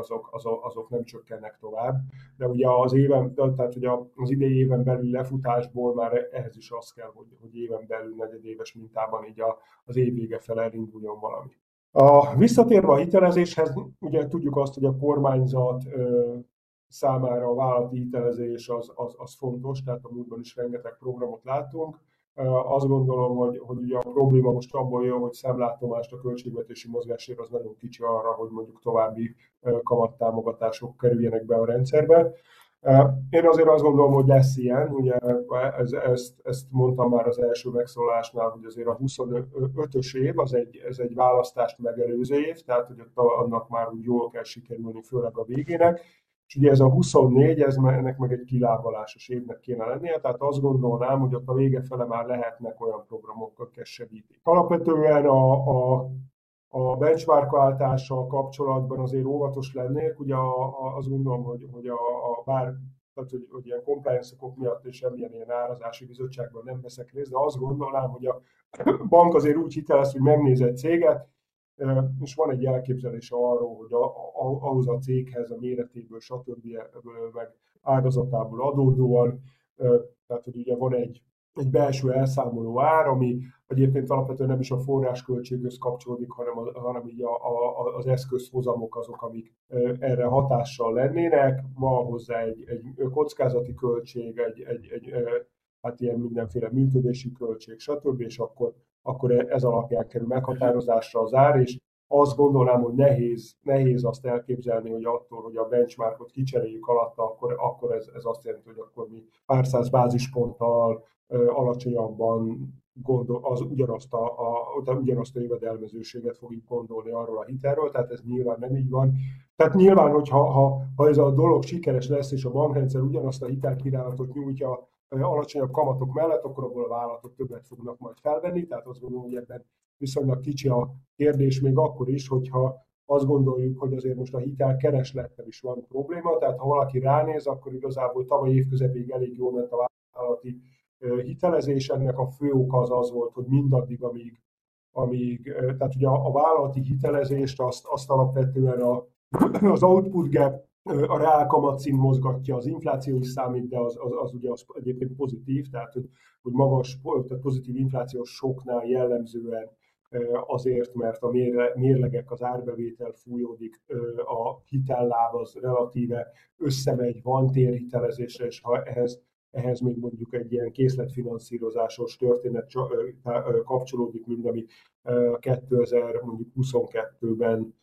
azok nem csökkennek tovább, de ugye az idei éven belül lefutásból már ehhez is az kell, hogy éven belül negyedéves mintában így az év vége fele elinduljon valami. Visszatérve a hitelezéshez, ugye tudjuk azt, hogy a kormányzat számára a vállalati hitelezés az fontos, tehát a múltban is rengeteg programot látunk. Azt gondolom, hogy ugye a probléma most abból jön, hogy szemlátomást a költségvetési mozgásért az nagyon kicsi arra, hogy mondjuk további kamattámogatások kerüljenek be a rendszerbe. Én azért azt gondolom, hogy lesz ilyen, ugye ezt mondtam már az első megszólásnál, hogy azért a 25-ös év ez egy választást megelőző év, tehát hogy annak már úgy jól kell sikerülni, főleg a végének. És ugye ez a 24, ennek meg egy kilábalásos évnek kéne lennie, tehát azt gondolnám, hogy ott a vége fele már lehetnek olyan programok, akik segítik. Alapvetően a a benchmark-váltással kapcsolatban azért óvatos lennék, ugye azt gondolom, hogy ilyen compliance-okok miatt és semmilyen ilyen árazási bizottságban nem veszek részt, de azt gondolnám, hogy a bank azért úgy hitelez, hogy megnéz egy céget, és van egy elképzelése arról, hogy ahhoz a céghez, a méretéből, stb. Meg ágazatából adódóan, tehát hogy ugye van egy belső elszámoló ár, ami egyébként alapvetően nem is a forrásköltséghöz kapcsolódik, hanem így az eszközhozamok azok, amik erre hatással lennének. Van hozzá egy kockázati költség, hát ilyen mindenféle működési költség, stb. És akkor ez alapján kerül meghatározásra az ár, és azt gondolnám, hogy nehéz azt elképzelni, hogy attól, hogy a benchmarkot kicseréljük alatta, akkor ez azt jelenti, hogy akkor mi pár száz bázisponttal alacsonyabban ugyanazt a jövedelmezőséget fogjuk gondolni arról a hitelről, tehát ez nyilván nem így van. Tehát nyilván, hogy ha ez a dolog sikeres lesz, és a bankrendszer ugyanazt a hitelkínálatot nyújtja alacsonyabb kamatok mellett, akkor abból a vállalatok többet fognak majd felvenni, tehát azt gondolom, hogy ebben viszonylag kicsi a kérdés még akkor is, hogyha azt gondoljuk, hogy azért most a hitelkereslettel is van probléma, tehát ha valaki ránéz, akkor igazából tavaly évközepéig elég jól ment a vállalati hitelezés, ennek a fő oka az volt, hogy mindaddig, amíg tehát ugye a vállalati hitelezést azt alapvetően az output gap, a reál kamatszint mozgatja, az infláció is számít, de az ugye az egyébként pozitív, tehát hogy magas, tehát pozitív inflációs soknál jellemzően azért, mert a mérlegek, az árbevétel fújódik, a hitelláb az relatíve összemegy, van térhitelezésre, és ha ehhez még mondjuk egy ilyen készletfinanszírozásos történet kapcsolódik, mint ami 2022-ben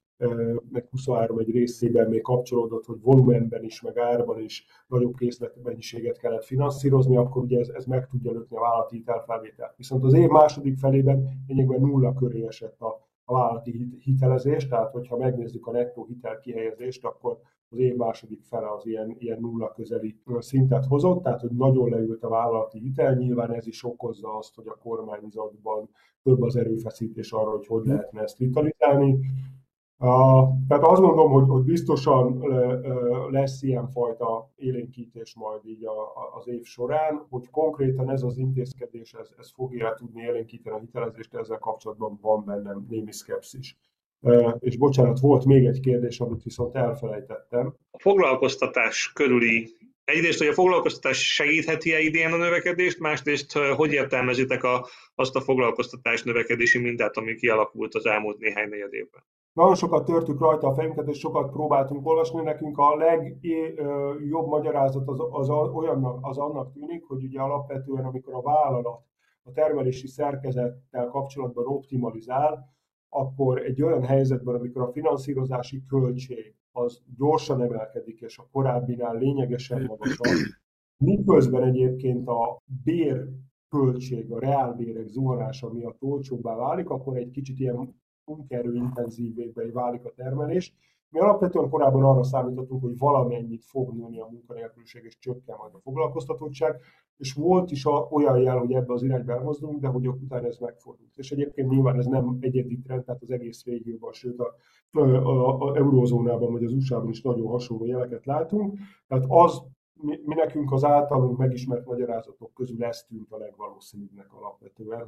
meg 23 egy részében még kapcsolódott, hogy volumenben is, meg árban is nagyobb készletmennyiséget kellett finanszírozni, akkor ugye ez meg tudja lökni a vállalati hitelfelvételt. Viszont az év második felében lényegben nulla köré esett a vállalati hitelezés, tehát hogyha megnézzük a nettó hitelkihelyezést, akkor az év második fele az ilyen nulla közeli szintet hozott, tehát hogy nagyon leült a vállalati hitel, nyilván ez is okozza azt, hogy a kormányzatban több az erőfeszítés arra, hogy lehetne ezt vitalizálni. Tehát azt gondolom, hogy biztosan lesz ilyenfajta élénkítés majd így az év során, hogy konkrétan ez az intézkedés, ez fogja tudni élénkíteni a hitelezést, ezzel kapcsolatban van bennem némi szkepszis. És bocsánat, volt még egy kérdés, amit viszont elfelejtettem. A foglalkoztatás körüli. Egyrészt, hogy a foglalkoztatás segítheti-e idén a növekedést, másrészt, hogy értelmezitek azt a foglalkoztatás növekedési mintát, ami kialakult az elmúlt néhány negyed évben? Nagyon sokat törtük rajta a fejünket, és sokat próbáltunk olvasni. Nekünk a legjobb magyarázat az annak tűnik, hogy ugye alapvetően, amikor a vállalat a termelési szerkezettel kapcsolatban optimalizál, akkor egy olyan helyzetben, amikor a finanszírozási költség az gyorsan emelkedik, és a korábbinál lényegesen magasabb, miközben egyébként a bérköltség, a reálbérek zuhanása miatt olcsóbbá válik, akkor egy kicsit ilyen munkaerőintenzívébbé válik a termelés. Mi alapvetően korábban arra számítottunk, hogy valamennyit fog nőni a munkanélküliség, és csökken majd a foglalkoztatottság, és volt is olyan jel, hogy ebbe az irányba elmozdulunk, de hogy utána ez megfordult. És egyébként nyilván ez nem egyedi trend, tehát az egész régióban, sőt az eurózónában vagy az USA-ban is nagyon hasonló jeleket látunk. Tehát mi nekünk az általunk megismert magyarázatok közül ez tűnt a legvalószínűbbnek alapvetően,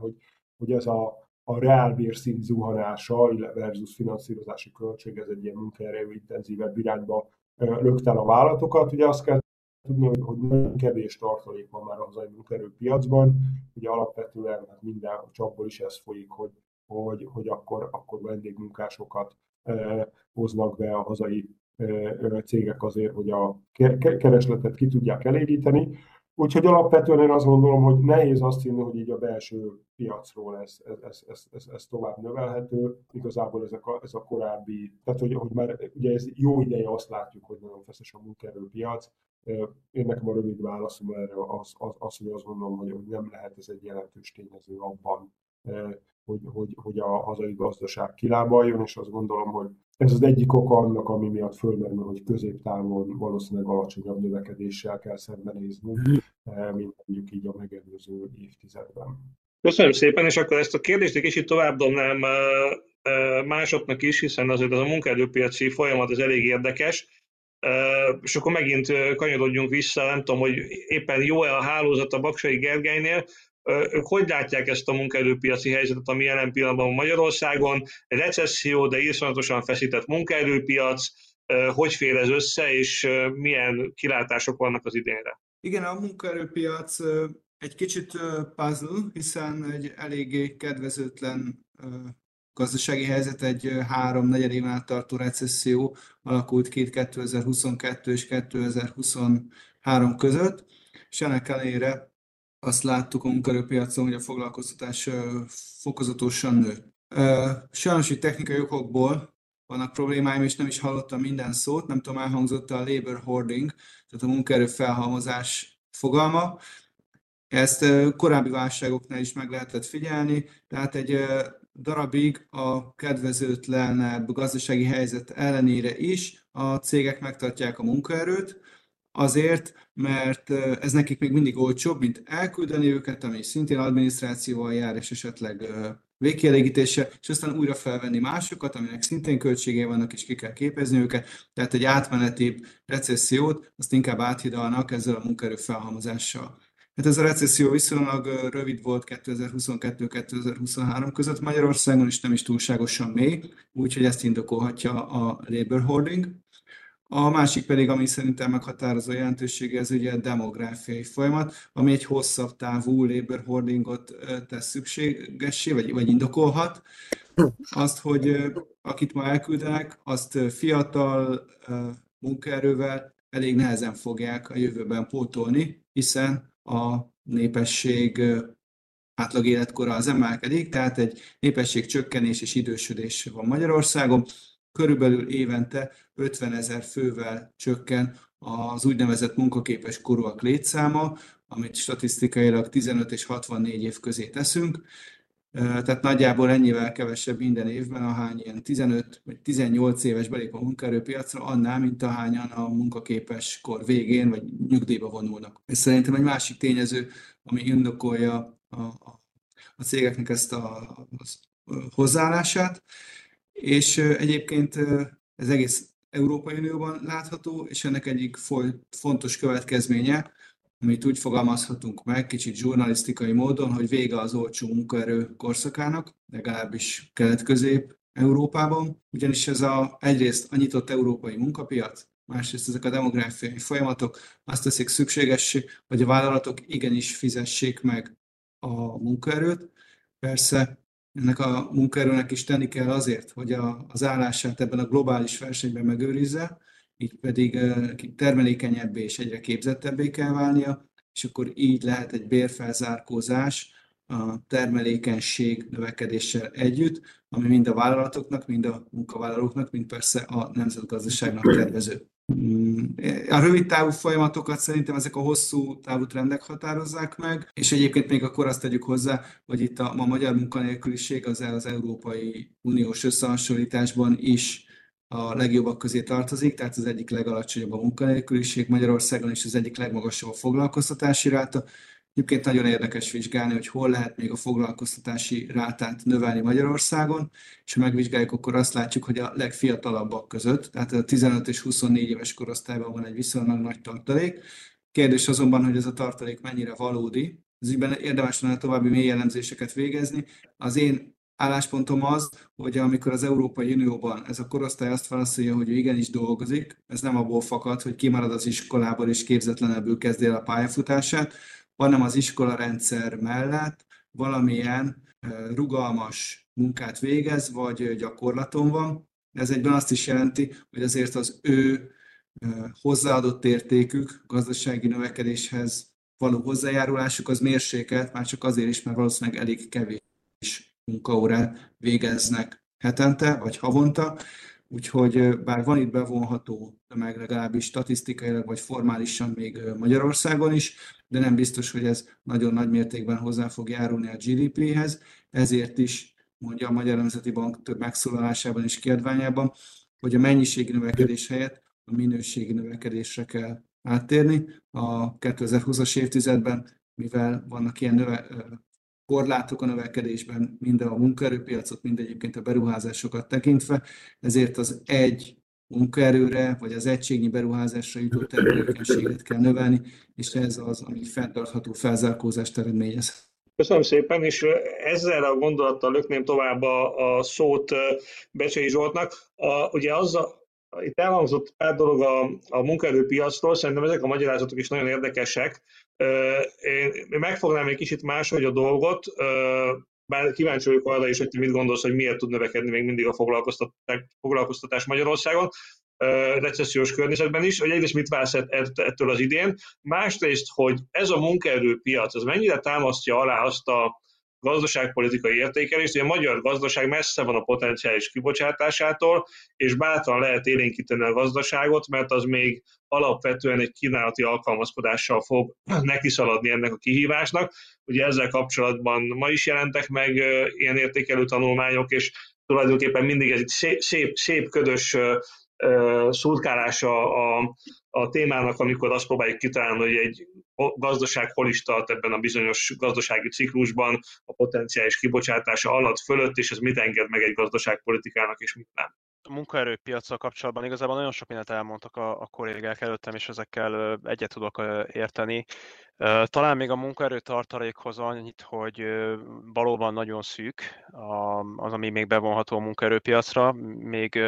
hogy ez a reálbérszint zuhanása versus finanszírozási költség, ez egy ilyen munkaerő intenzívebb irányba lökte el a vállalatokat. Ugye azt kell tudni, hogy nagyon kevés tartalék van már a hazai munkaerőpiacban. Ugye alapvetően minden csapból is ez folyik, hogy akkor vendégmunkásokat hoznak be a hazai cégek azért, hogy a keresletet ki tudják elégíteni. Úgyhogy alapvetően én azt gondolom, hogy nehéz azt hinni, hogy így a belső piacról ez tovább növelhető. Igazából ez a korábbi, tehát hogy már ugye ez jó ideje, azt látjuk, hogy nagyon feszes a munkaerőpiac. Én nekem a rövid válaszom erre az, hogy azt gondolom, hogy nem lehet ez egy jelentős tényező abban, hogy a hazai gazdaság kilábaljon, és azt gondolom, hogy ez az egyik oka annak, ami miatt fölmerül, hogy középtávon valószínűleg alacsonyabb növekedéssel kell szembenéznünk, mint mondjuk így a megelőző évtizedben. Köszönöm szépen, és akkor ezt a kérdést egy kicsit tovább dobnám másoknak is, hiszen azért az a munkaerőpiaci folyamat az elég érdekes, és akkor megint kanyarodjunk vissza, nem tudom, hogy éppen jó-e a hálózat a Baksay Gergelynél, ők hogy látják ezt a munkaerőpiaci helyzetet, ami jelen pillanatban Magyarországon, recesszió, de iszonyatosan feszített munkaerőpiac, hogy fér ez össze, és milyen kilátások vannak az idénre? Igen, a munkaerőpiac egy kicsit puzzle, hiszen egy eléggé kedvezőtlen gazdasági helyzet, egy 3-4 éven át tartó recesszió alakult ki 2022 és 2023 között, és ennek ellenére azt láttuk a munkaerőpiacon, hogy a foglalkoztatás fokozatosan nő. Sajnos, hogy technikai okokból vannak problémáim, és nem is hallottam minden szót, nem tudom, elhangzott a labor hoarding, tehát a munkaerő felhalmozás fogalma. Ezt korábbi válságoknál is meg lehetett figyelni, tehát egy darabig a kedvezőtlenebb gazdasági helyzet ellenére is a cégek megtartják a munkaerőt, azért, mert ez nekik még mindig olcsóbb, mint elküldeni őket, ami szintén adminisztrációval jár, és esetleg végkielégítése, és aztán újra felvenni másokat, aminek szintén költségei vannak, és ki kell képezni őket. Tehát egy átmeneti recessziót azt inkább áthidalnak ezzel a munkaerő felhalmozással. Hát ez a recesszió viszonylag rövid volt 2022-2023 között Magyarországon, és nem is túlságosan mély, úgyhogy ezt indokolhatja a labor hoarding. A másik pedig, ami szerintem meghatározó jelentősége, ez ugye a demográfiai folyamat, ami egy hosszabb távú labor hoardingot tesz szükségessé, vagy indokolhat. Azt, hogy akit ma elküldenek, azt fiatal munkaerővel elég nehezen fogják a jövőben pótolni, hiszen a népesség átlag életkora az emelkedik, tehát egy népesség csökkenés és idősödés van Magyarországon. Körülbelül évente 50 000 fővel csökken az úgynevezett munkaképes korúak létszáma, amit statisztikailag 15 és 64 év közé teszünk. Tehát nagyjából ennyivel kevesebb minden évben, ahány ilyen 15 vagy 18 éves belép a munkaerőpiacra, annál, mint ahányan a munkaképes kor végén vagy nyugdíjba vonulnak. Ez szerintem egy másik tényező, ami indokolja a cégeknek ezt a hozzáállását. És egyébként ez egész Európai Unióban látható, és ennek egyik fontos következménye, amit úgy fogalmazhatunk meg, kicsit zsurnalisztikai módon, hogy vége az olcsó munkaerő korszakának, legalábbis Kelet-Közép-Európában. Ugyanis ez egyrészt a nyitott európai munkapiac, másrészt ezek a demográfiai folyamatok azt teszik szükségessé, hogy a vállalatok igenis fizessék meg a munkaerőt. Persze ennek a munkaerőnek is tenni kell azért, hogy az állását ebben a globális versenyben megőrizze, így pedig termelékenyebbé és egyre képzettebbé kell válnia, és akkor így lehet egy bérfelzárkózás a termelékenység növekedéssel együtt, ami mind a vállalatoknak, mind a munkavállalóknak, mind persze a nemzetgazdaságnak kedvező. A rövid távú folyamatokat szerintem ezek a hosszú távú trendek határozzák meg, és egyébként még akkor azt tegyük hozzá, hogy itt a magyar munkanélküliség az Európai Uniós összehasonlításban is a legjobbak közé tartozik, tehát az egyik legalacsonyabb a munkanélküliség Magyarországon, és az egyik legmagasabb a foglalkoztatási ráta. Egyébként nagyon érdekes vizsgálni, hogy hol lehet még a foglalkoztatási rátát növelni Magyarországon, és ha megvizsgáljuk, akkor azt látjuk, hogy a legfiatalabbak között, tehát a 15 és 24 éves korosztályban van egy viszonylag nagy tartalék. Kérdés azonban, hogy ez a tartalék mennyire valódi, az ügyben érdemes lenne további mély elemzéseket végezni. Az én álláspontom az, hogy amikor az Európai Unióban ez a korosztály azt válaszolja, hogy ő igenis dolgozik, ez nem abból fakad, hogy kimarad az iskolából és képzetlenebbül kezdi el a pályafutását, hanem az iskolarendszer mellett valamilyen rugalmas munkát végez, vagy gyakorlaton van. Ez egyben azt is jelenti, hogy azért az ő hozzáadott értékük, gazdasági növekedéshez való hozzájárulásuk az mérsékelt, már csak azért is, mert valószínűleg elég kevés munkaórát végeznek hetente vagy havonta. Úgyhogy bár van itt bevonható, meg legalábbis statisztikailag vagy formálisan még Magyarországon is, de nem biztos, hogy ez nagyon nagy mértékben hozzá fog járulni a GDP-hez, ezért is mondja a Magyar Nemzeti Bank több megszólalásában és kiadványában, hogy a mennyiségi növekedés helyett a minőségi növekedésre kell áttérni. A 2020-as évtizedben, mivel vannak ilyen korlátok a növekedésben, mind a munkaerőpiacot, mind egyébként a beruházásokat tekintve, ezért az egy munkaerőre, vagy az egységnyi beruházásra jutó termelékenységet kell növelni, és ez az, ami fenntartható felzárkózást eredményez. Köszönöm szépen, és ezzel a gondolattal lökném tovább a szót Becsey Zsoltnak. Itt elhangzott pár dolog a munkaerőpiacról, szerintem ezek a magyarázatok is nagyon érdekesek. Én megfognám egy kicsit máshogy a dolgot, bár kíváncsi vagyok arra is, hogy te mit gondolsz, hogy miért tud növekedni még mindig a foglalkoztatás Magyarországon, recessziós környezetben is, hogy egyrészt mit válsz ettől az idén, másrészt, hogy ez a munkaerőpiac, ez mennyire támasztja alá azt a gazdaságpolitikai értékelést, hogy a magyar gazdaság messze van a potenciális kibocsátásától, és bátran lehet élénkíteni a gazdaságot, mert az még alapvetően egy kínálati alkalmazkodással fog nekiszaladni ennek a kihívásnak. Ugye ezzel kapcsolatban ma is jelentek meg ilyen értékelő tanulmányok, és tulajdonképpen mindig ez egy szép ködös szurkálás a témának, amikor azt próbáljuk kitalálni, hogy egy gazdaság hol is tart ebben a bizonyos gazdasági ciklusban, a potenciális kibocsátása alatt, fölött, és ez mit enged meg egy gazdaságpolitikának, és mit nem. A munkaerőpiacsal kapcsolatban igazából nagyon sok mindent elmondtak a kollégák előttem, és ezekkel egyet tudok érteni. Talán még a munkaerő tartalékhoz annyit, hogy valóban nagyon szűk az, ami még bevonható a munkaerőpiacra. Még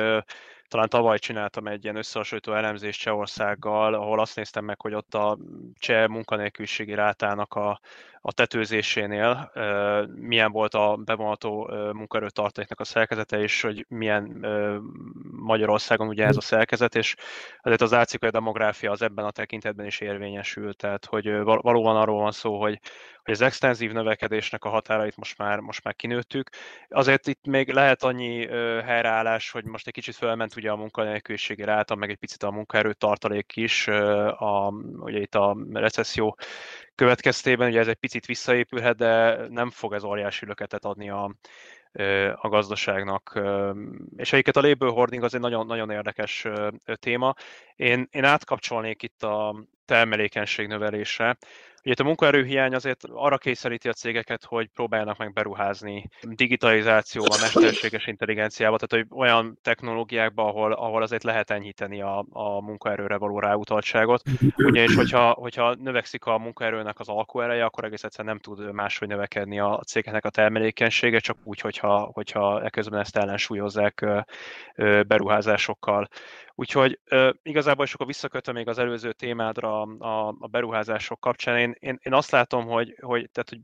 talán tavaly csináltam egy ilyen összehasonlító elemzést Csehországgal, ahol azt néztem meg, hogy ott a cseh munkanélküliségi rátának a tetőzésénél milyen volt a bevonható munkaerőtartaléknak a szerkezete, és hogy milyen Magyarországon ugye ez a szerkezet, és azért az látszik, hogy a demográfia az ebben a tekintetben is érvényesül, tehát hogy valóban arról van szó, hogy az extenzív növekedésnek a határait most már kinőttük. Azért itt még lehet annyi helyreállás, hogy most egy kicsit fölment ugye a munkanélküliségi ráta, meg egy picit a munkaerőtartalék is, ugye itt a recesszió következtében, ugye ez egy picit visszaépülhet, de nem fog ez óriási löketet adni a gazdaságnak. És egyébként a labor hoarding az egy nagyon-nagyon érdekes téma. Én átkapcsolnék itt a termelékenység növelésre. Ugye a munkaerőhiány azért arra kényszeríti a cégeket, hogy próbáljanak meg beruházni digitalizációba, mesterséges intelligenciába, tehát hogy olyan technológiákba, ahol azért lehet enyhíteni a munkaerőre való ráutaltságot. Ugyanis, hogyha növekszik a munkaerőnek az alkóereje, akkor egész egyszerűen nem tud máshogy növekedni a cégeknek a termelékenysége, csak úgy, hogyha eközben ezt ellensúlyozzák beruházásokkal. Úgyhogy igazából is akkor visszakötöm még az előző témádra a beruházások kapcsán. Én azt látom, hogy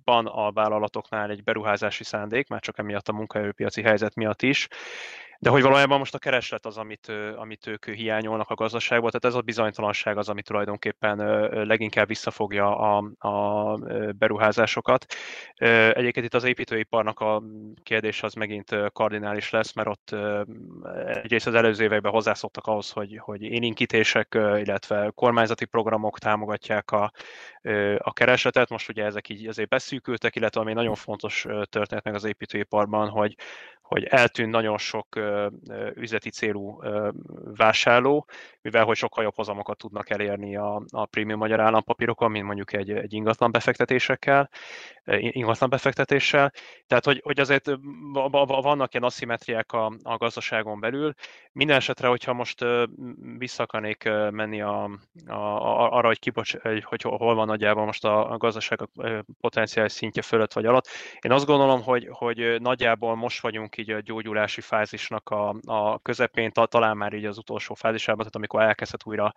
van a vállalatoknál egy beruházási szándék, már csak emiatt a munkaerőpiaci helyzet miatt is, de hogy valójában most a kereslet az, amit ők hiányolnak a gazdaságból, tehát ez a bizonytalanság az, ami tulajdonképpen leginkább visszafogja a beruházásokat. Egyébként itt az építőiparnak a kérdés az megint kardinális lesz, mert ott egyrészt az előző években hozzászoktak ahhoz, hogy élénkítések, illetve kormányzati programok támogatják a keresletet. Most ugye ezek így azért beszűkültek, illetve ami nagyon fontos történet meg az építőiparban, hogy eltűnt nagyon sok üzleti célú vásárló, mivel hogy sokkal jobb hozamokat tudnak elérni a prémium magyar állampapírokon, mint mondjuk egy ingatlan befektetéssel. Tehát, hogy azért vannak ilyen aszimmetriák a gazdaságon belül. Minden esetre, hogyha most vissza akarnék menni arra, hogy hol van nagyjából most a gazdaság potenciális szintje fölött vagy alatt, én azt gondolom, hogy nagyjából most vagyunk így a gyógyulási fázisnak a közepén, talán már így az utolsó fázisában, tehát amikor elkezdett újra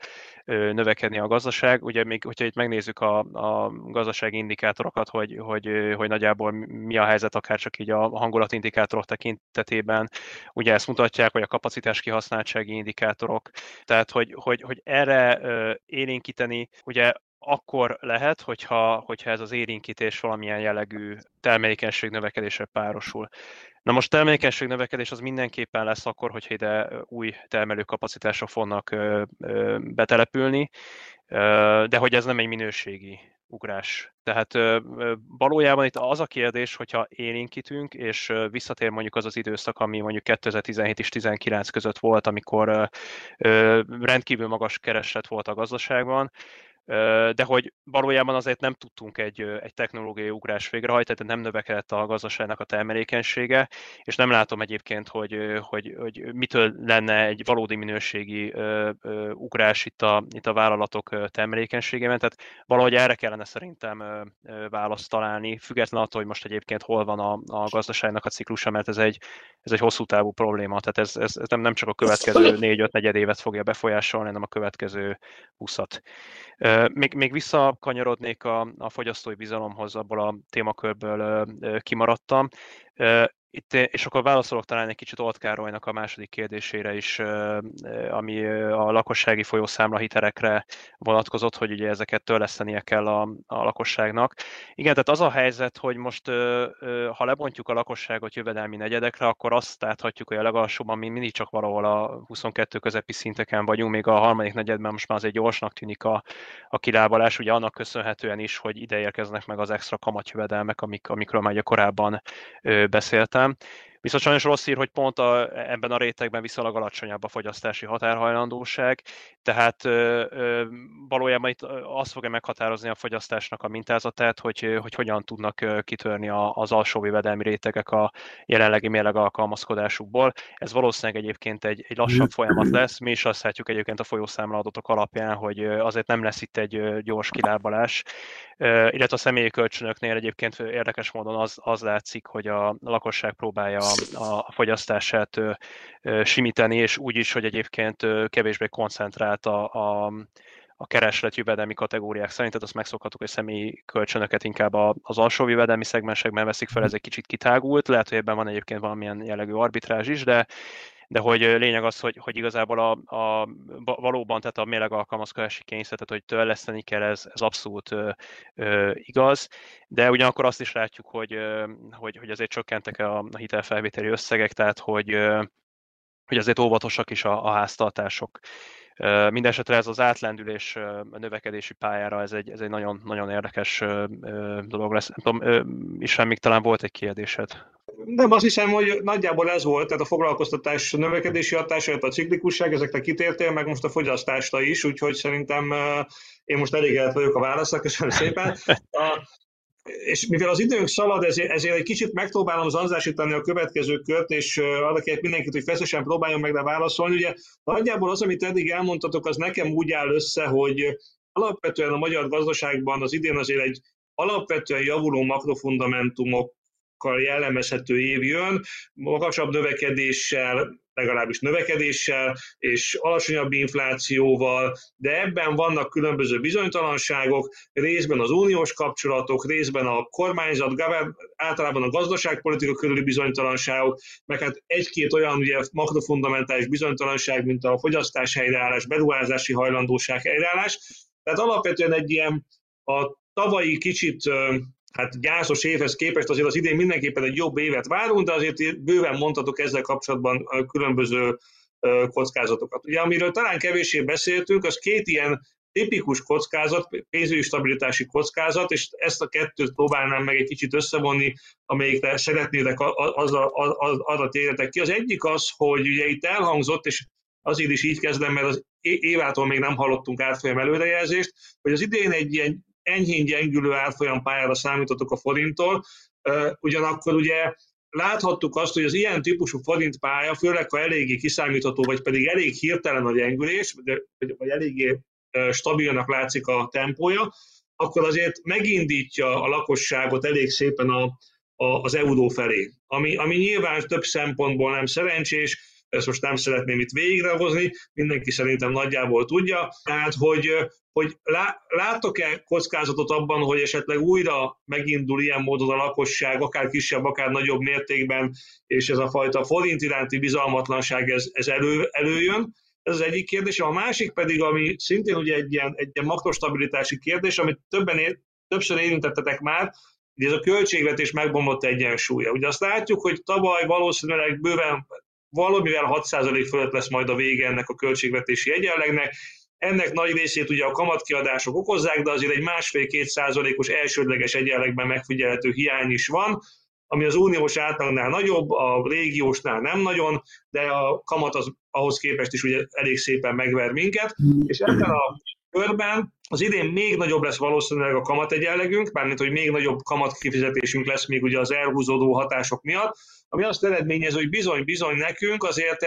növekedni a gazdaság. Ugye még, hogyha itt megnézzük a gazdasági indikátorokat, hogy nagyjából mi a helyzet, akár csak így a hangulatindikátorok tekintetében, ugye ezt mutatják, hogy a kapacitás kihasználtsági indikátorok, tehát hogy erre élénkíteni, ugye akkor lehet, hogyha ez az élénkítés valamilyen jellegű termelékenység növekedésre párosul. Na most termelékenység növekedés az mindenképpen lesz akkor, hogyha ide új termelőkapacitások fognak betelepülni, de hogy ez nem egy minőségi ugrás. Tehát valójában itt az a kérdés, hogyha élénkítünk, és visszatér mondjuk az az időszak, ami mondjuk 2017 és 2019 között volt, amikor rendkívül magas kereslet volt a gazdaságban, de hogy valójában azért nem tudtunk egy technológiai ugrás végrehajtani, tehát nem növekedett a gazdaságnak a termelékenysége, és nem látom egyébként, hogy mitől lenne egy valódi minőségi ugrás itt a vállalatok termelékenységében, tehát valahogy erre kellene szerintem választ találni, független attól, hogy most egyébként hol van a gazdaságnak a ciklusa, mert ez egy hosszú távú probléma, tehát ez nem csak a következő 4-5 negyed évet fogja befolyásolni, hanem a következő 20-at. Még visszakanyarodnék a fogyasztói bizalomhoz, abból a témakörből kimaradtam. Itt, és akkor válaszolok talán egy kicsit Olt Károlynak a második kérdésére is, ami a lakossági folyószámla hitelekre vonatkozott, hogy ugye ezeket törlesztenie kell a lakosságnak. Igen, tehát az a helyzet, hogy most, ha lebontjuk a lakosságot jövedelmi negyedekre, akkor azt láthatjuk, hogy a legalsóban mi mindig csak valahol a 22 közepi szinteken vagyunk, még a harmadik negyedben most már azért gyorsnak tűnik a kilábalás, ugye annak köszönhetően is, hogy ide érkeznek meg az extra kamatjövedelmek, amikről már korábban beszéltem. Viszont sajnos rossz hír, hogy pont ebben a rétegben viszonylag alacsonyabb a fogyasztási határhajlandóság, tehát valójában itt azt fogja meghatározni a fogyasztásnak a mintázatát, hogy hogyan tudnak kitörni az alsó jövedelmi rétegek a jelenlegi mérleg alkalmazkodásukból. Ez valószínűleg egyébként egy lassabb folyamat lesz, mi is azt látjuk egyébként a folyószámla adatok alapján, hogy azért nem lesz itt egy gyors kilábalás, illetve a személyi kölcsönöknél egyébként érdekes módon az látszik, hogy a lakosság próbálja a fogyasztását simítani, és úgy is, hogy egyébként kevésbé koncentrált a kereslet jövedelmi kategóriák szerint, tehát azt megszokhattuk, hogy személyi kölcsönöket inkább az alsó jövedelmi szegmensekben veszik fel, ez egy kicsit kitágult, lehet, hogy ebben van egyébként valamilyen jellegű arbitrázs is, de hogy lényeg az, hogy igazából valóban tehát a mérleg alkalmazkodási kényszertet, hogy törleszteni kell, ez abszolút igaz, de ugyanakkor azt is látjuk, hogy azért csökkentek a hitelfelvételi összegek, tehát hogy azért óvatosak is a háztartások. Mindenesetre ez az átlendülés növekedési pályára, ez egy nagyon, nagyon érdekes dolog lesz. Nem tudom, István, még talán volt egy kérdésed. Nem, azt hiszem, hogy nagyjából ez volt, tehát a foglalkoztatás növekedési hatása, a ciklikusság, ezekre kitértél, meg most a fogyasztásra is, úgyhogy szerintem én most elégedett vagyok a válaszra, köszönöm szépen. És mivel az időnk szalad, ezért egy kicsit megpróbálom zanzásítani a következő kört, és arra kérek mindenkit, hogy feszesen próbáljon meg rá válaszolni. Ugye nagyjából az, amit eddig elmondtatok, az nekem úgy áll össze, hogy alapvetően a magyar gazdaságban az idén azért egy alapvetően javuló makrofundamentumokkal jellemezhető év jön, magasabb növekedéssel, legalábbis növekedéssel, és alacsonyabb inflációval, de ebben vannak különböző bizonytalanságok, részben az uniós kapcsolatok, részben a kormányzat, általában a gazdaságpolitika körüli bizonytalanságok, meg hát egy-két olyan ugye, makrofundamentális bizonytalanság, mint a fogyasztás helyreállás, beruházási hajlandóság helyreállás. Tehát alapvetően egy ilyen a tavalyi kicsit gyászos évhez képest azért az idén mindenképpen egy jobb évet várunk, de azért bőven mondhatok ezzel kapcsolatban különböző kockázatokat. Ugye, amiről talán kevéssé beszéltünk, az két ilyen tipikus kockázat, pénzügyi stabilitási kockázat, és ezt a kettőt próbálnám meg egy kicsit összevonni, amelyikre szeretnétek arra térjetek ki. Az egyik az, hogy ugye itt elhangzott, és azért is így kezdem, mert az Évától még nem hallottunk árfolyam előrejelzést, hogy az idén egy ilyen enyhén gyengülő árfolyam pályára számítotok a forinttól, ugyanakkor ugye láthattuk azt, hogy az ilyen típusú forintpálya, főleg ha eléggé kiszámítható, vagy pedig elég hirtelen a gyengülés, vagy eléggé stabilnak látszik a tempója, akkor azért megindítja a lakosságot elég szépen az euró felé, ami nyilván több szempontból nem szerencsés, ezt most nem szeretném itt végigrehozni, mindenki szerintem nagyjából tudja, tehát hogy láttok-e kockázatot abban, hogy esetleg újra megindul ilyen módon a lakosság, akár kisebb, akár nagyobb mértékben, és ez a fajta forint iránti bizalmatlanság, ez előjön. Ez az egyik kérdés. A másik pedig, ami szintén ugye egy ilyen makrostabilitási kérdés, amit többször érintettetek már, hogy ez a költségvetés megbomlott egyensúlya. Ugye azt látjuk, hogy tavaly valószínűleg bőven valamivel 6% fölött lesz majd a vége ennek a költségvetési egyenlegnek. Ennek nagy részét ugye a kamatkiadások okozzák, de azért egy 1,5-2%-os elsődleges egyenlegben megfigyelhető hiány is van, ami az uniós átlagnál nagyobb, a régiósnál nem nagyon, de a kamat ahhoz képest is ugye elég szépen megver minket, és ebben a körben. Az idén még nagyobb lesz valószínűleg a kamategyenlegünk, mármint hogy még nagyobb kamatkifizetésünk lesz még ugye az elhúzódó hatások miatt, ami azt eredményez, hogy bizony-bizony nekünk azért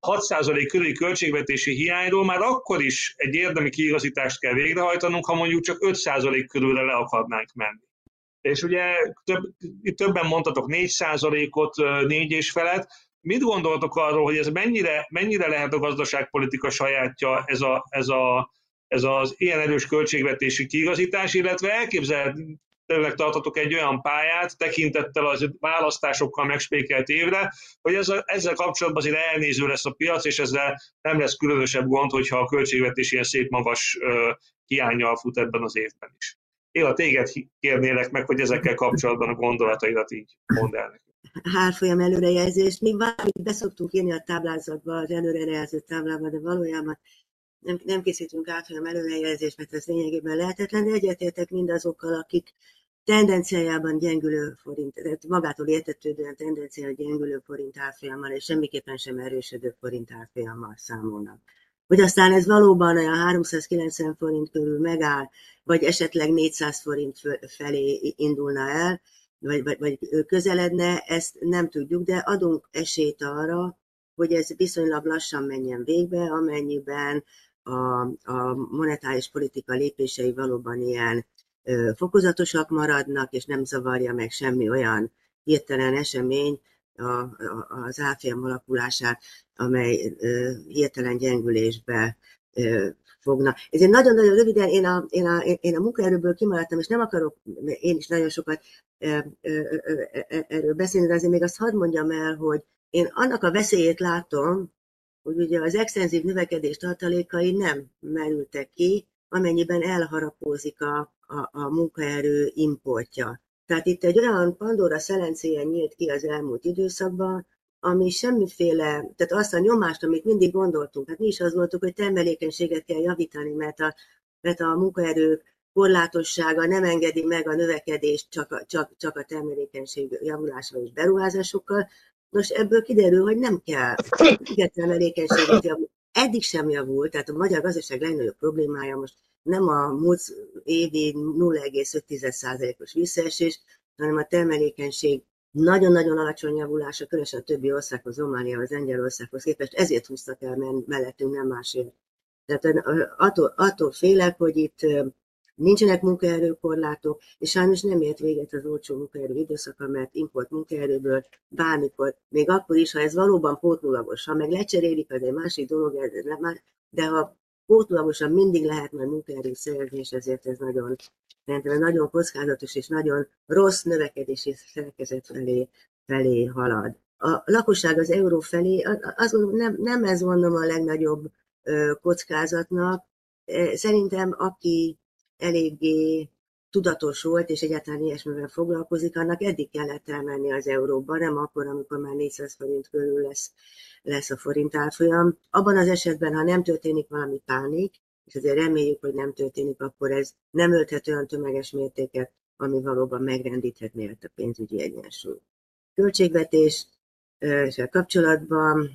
a 6% körüli költségvetési hiányról már akkor is egy érdemi kiigazítást kell végrehajtanunk, ha mondjuk csak 5% körülre le akarnánk menni. És ugye többen mondtatok 4%-ot, 4,5-et. Mit gondoltok arról, hogy ez mennyire lehet a gazdaságpolitika sajátja ez az ilyen erős költségvetési kiigazítás, illetve elképzelhetőleg tartatok egy olyan pályát tekintettel az választásokkal megspékelt évre, hogy ezzel kapcsolatban azért elnéző lesz a piac, és ezzel nem lesz különösebb gond, hogyha a költségvetés ilyen szép magas hiánnyal fut ebben az évben is. Éva, téged kérnélek meg, hogy ezekkel kapcsolatban a gondolataidat így mondd el nekünk. Hárfolyam előrejelzés. Még valamit beszoktunk írni a táblázatba, az előrejelző táblában, de valójában nem készítünk átfolyam előrejelzést, mert ez lényegében lehetetlen, de egyetértek mindazokkal, akik tendenciájában gyengülő forint, tehát magától értetődően tendenciájában gyengülő forint árfolyammal, és semmiképpen sem erősödő forint árfolyammal számolnak. Hogy aztán ez valóban olyan 390 forint körül megáll, vagy esetleg 400 forint felé indulna el, vagy közeledne, ezt nem tudjuk, de adunk esélyt arra, hogy ez viszonylag lassan menjen végbe, amennyiben a monetáris politika lépései valóban ilyen fokozatosak maradnak, és nem zavarja meg semmi olyan hirtelen esemény az árfolyam alakulását, amely hirtelen gyengülésbe fogna. Ezért nagyon-nagyon röviden én a munkaerőből kimaradtam, és nem akarok én is nagyon sokat erről beszélni, de azért még azt hadd mondjam el, hogy én annak a veszélyét látom, hogy ugye az extenzív növekedés tartalékai nem merültek ki, amennyiben elharapózik a munkaerő importja. Tehát itt egy olyan Pandora szelencéje nyílt ki az elmúlt időszakban, ami semmiféle, tehát azt a nyomást, amit mindig gondoltunk, hát mi is azt gondoltuk, hogy termelékenységet kell javítani, mert a munkaerő korlátossága nem engedi meg a növekedést csak a termelékenység javulásával és beruházásokkal. Nos, ebből kiderül, hogy nem kell termelékenységet javulni. Eddig sem javult, tehát a magyar gazdaság legnagyobb problémája most nem a múlt évi 0,5%-os visszaesés, hanem a termelékenység nagyon-nagyon alacsony javulása, különösen a többi országhoz, Romániához, Lengyelországhoz képest, ezért húztak el mellettünk, nem másért. Tehát attól félek, hogy itt nincsenek munkaerőkorlátok, és sajnos nem ért véget az olcsó munkaerő időszaka, mert import munkaerőből bármikor, még akkor is, ha ez valóban pótlólagos, ha meg lecserélik, az egy másik dolog, de ha pótlagosan mindig lehet majd munkaerőt szerezni, és ezért ez nagyon kockázatos és nagyon rossz növekedési szerkezet felé halad. A lakosság az euró felé, azt gondolom, nem ez mondom a legnagyobb kockázatnak. Szerintem aki eléggé tudatos volt, és egyáltalán ilyesmivel foglalkozik, annak eddig kellett elmenni az euróba, nem akkor, amikor már 400 forint körül lesz a forint árfolyam. Abban az esetben, ha nem történik valami pánik, és azért reméljük, hogy nem történik, akkor ez nem ölthet olyan tömeges mértéket, ami valóban megrendíthetné a pénzügyi egyensúlyt. Költségvetéssel kapcsolatban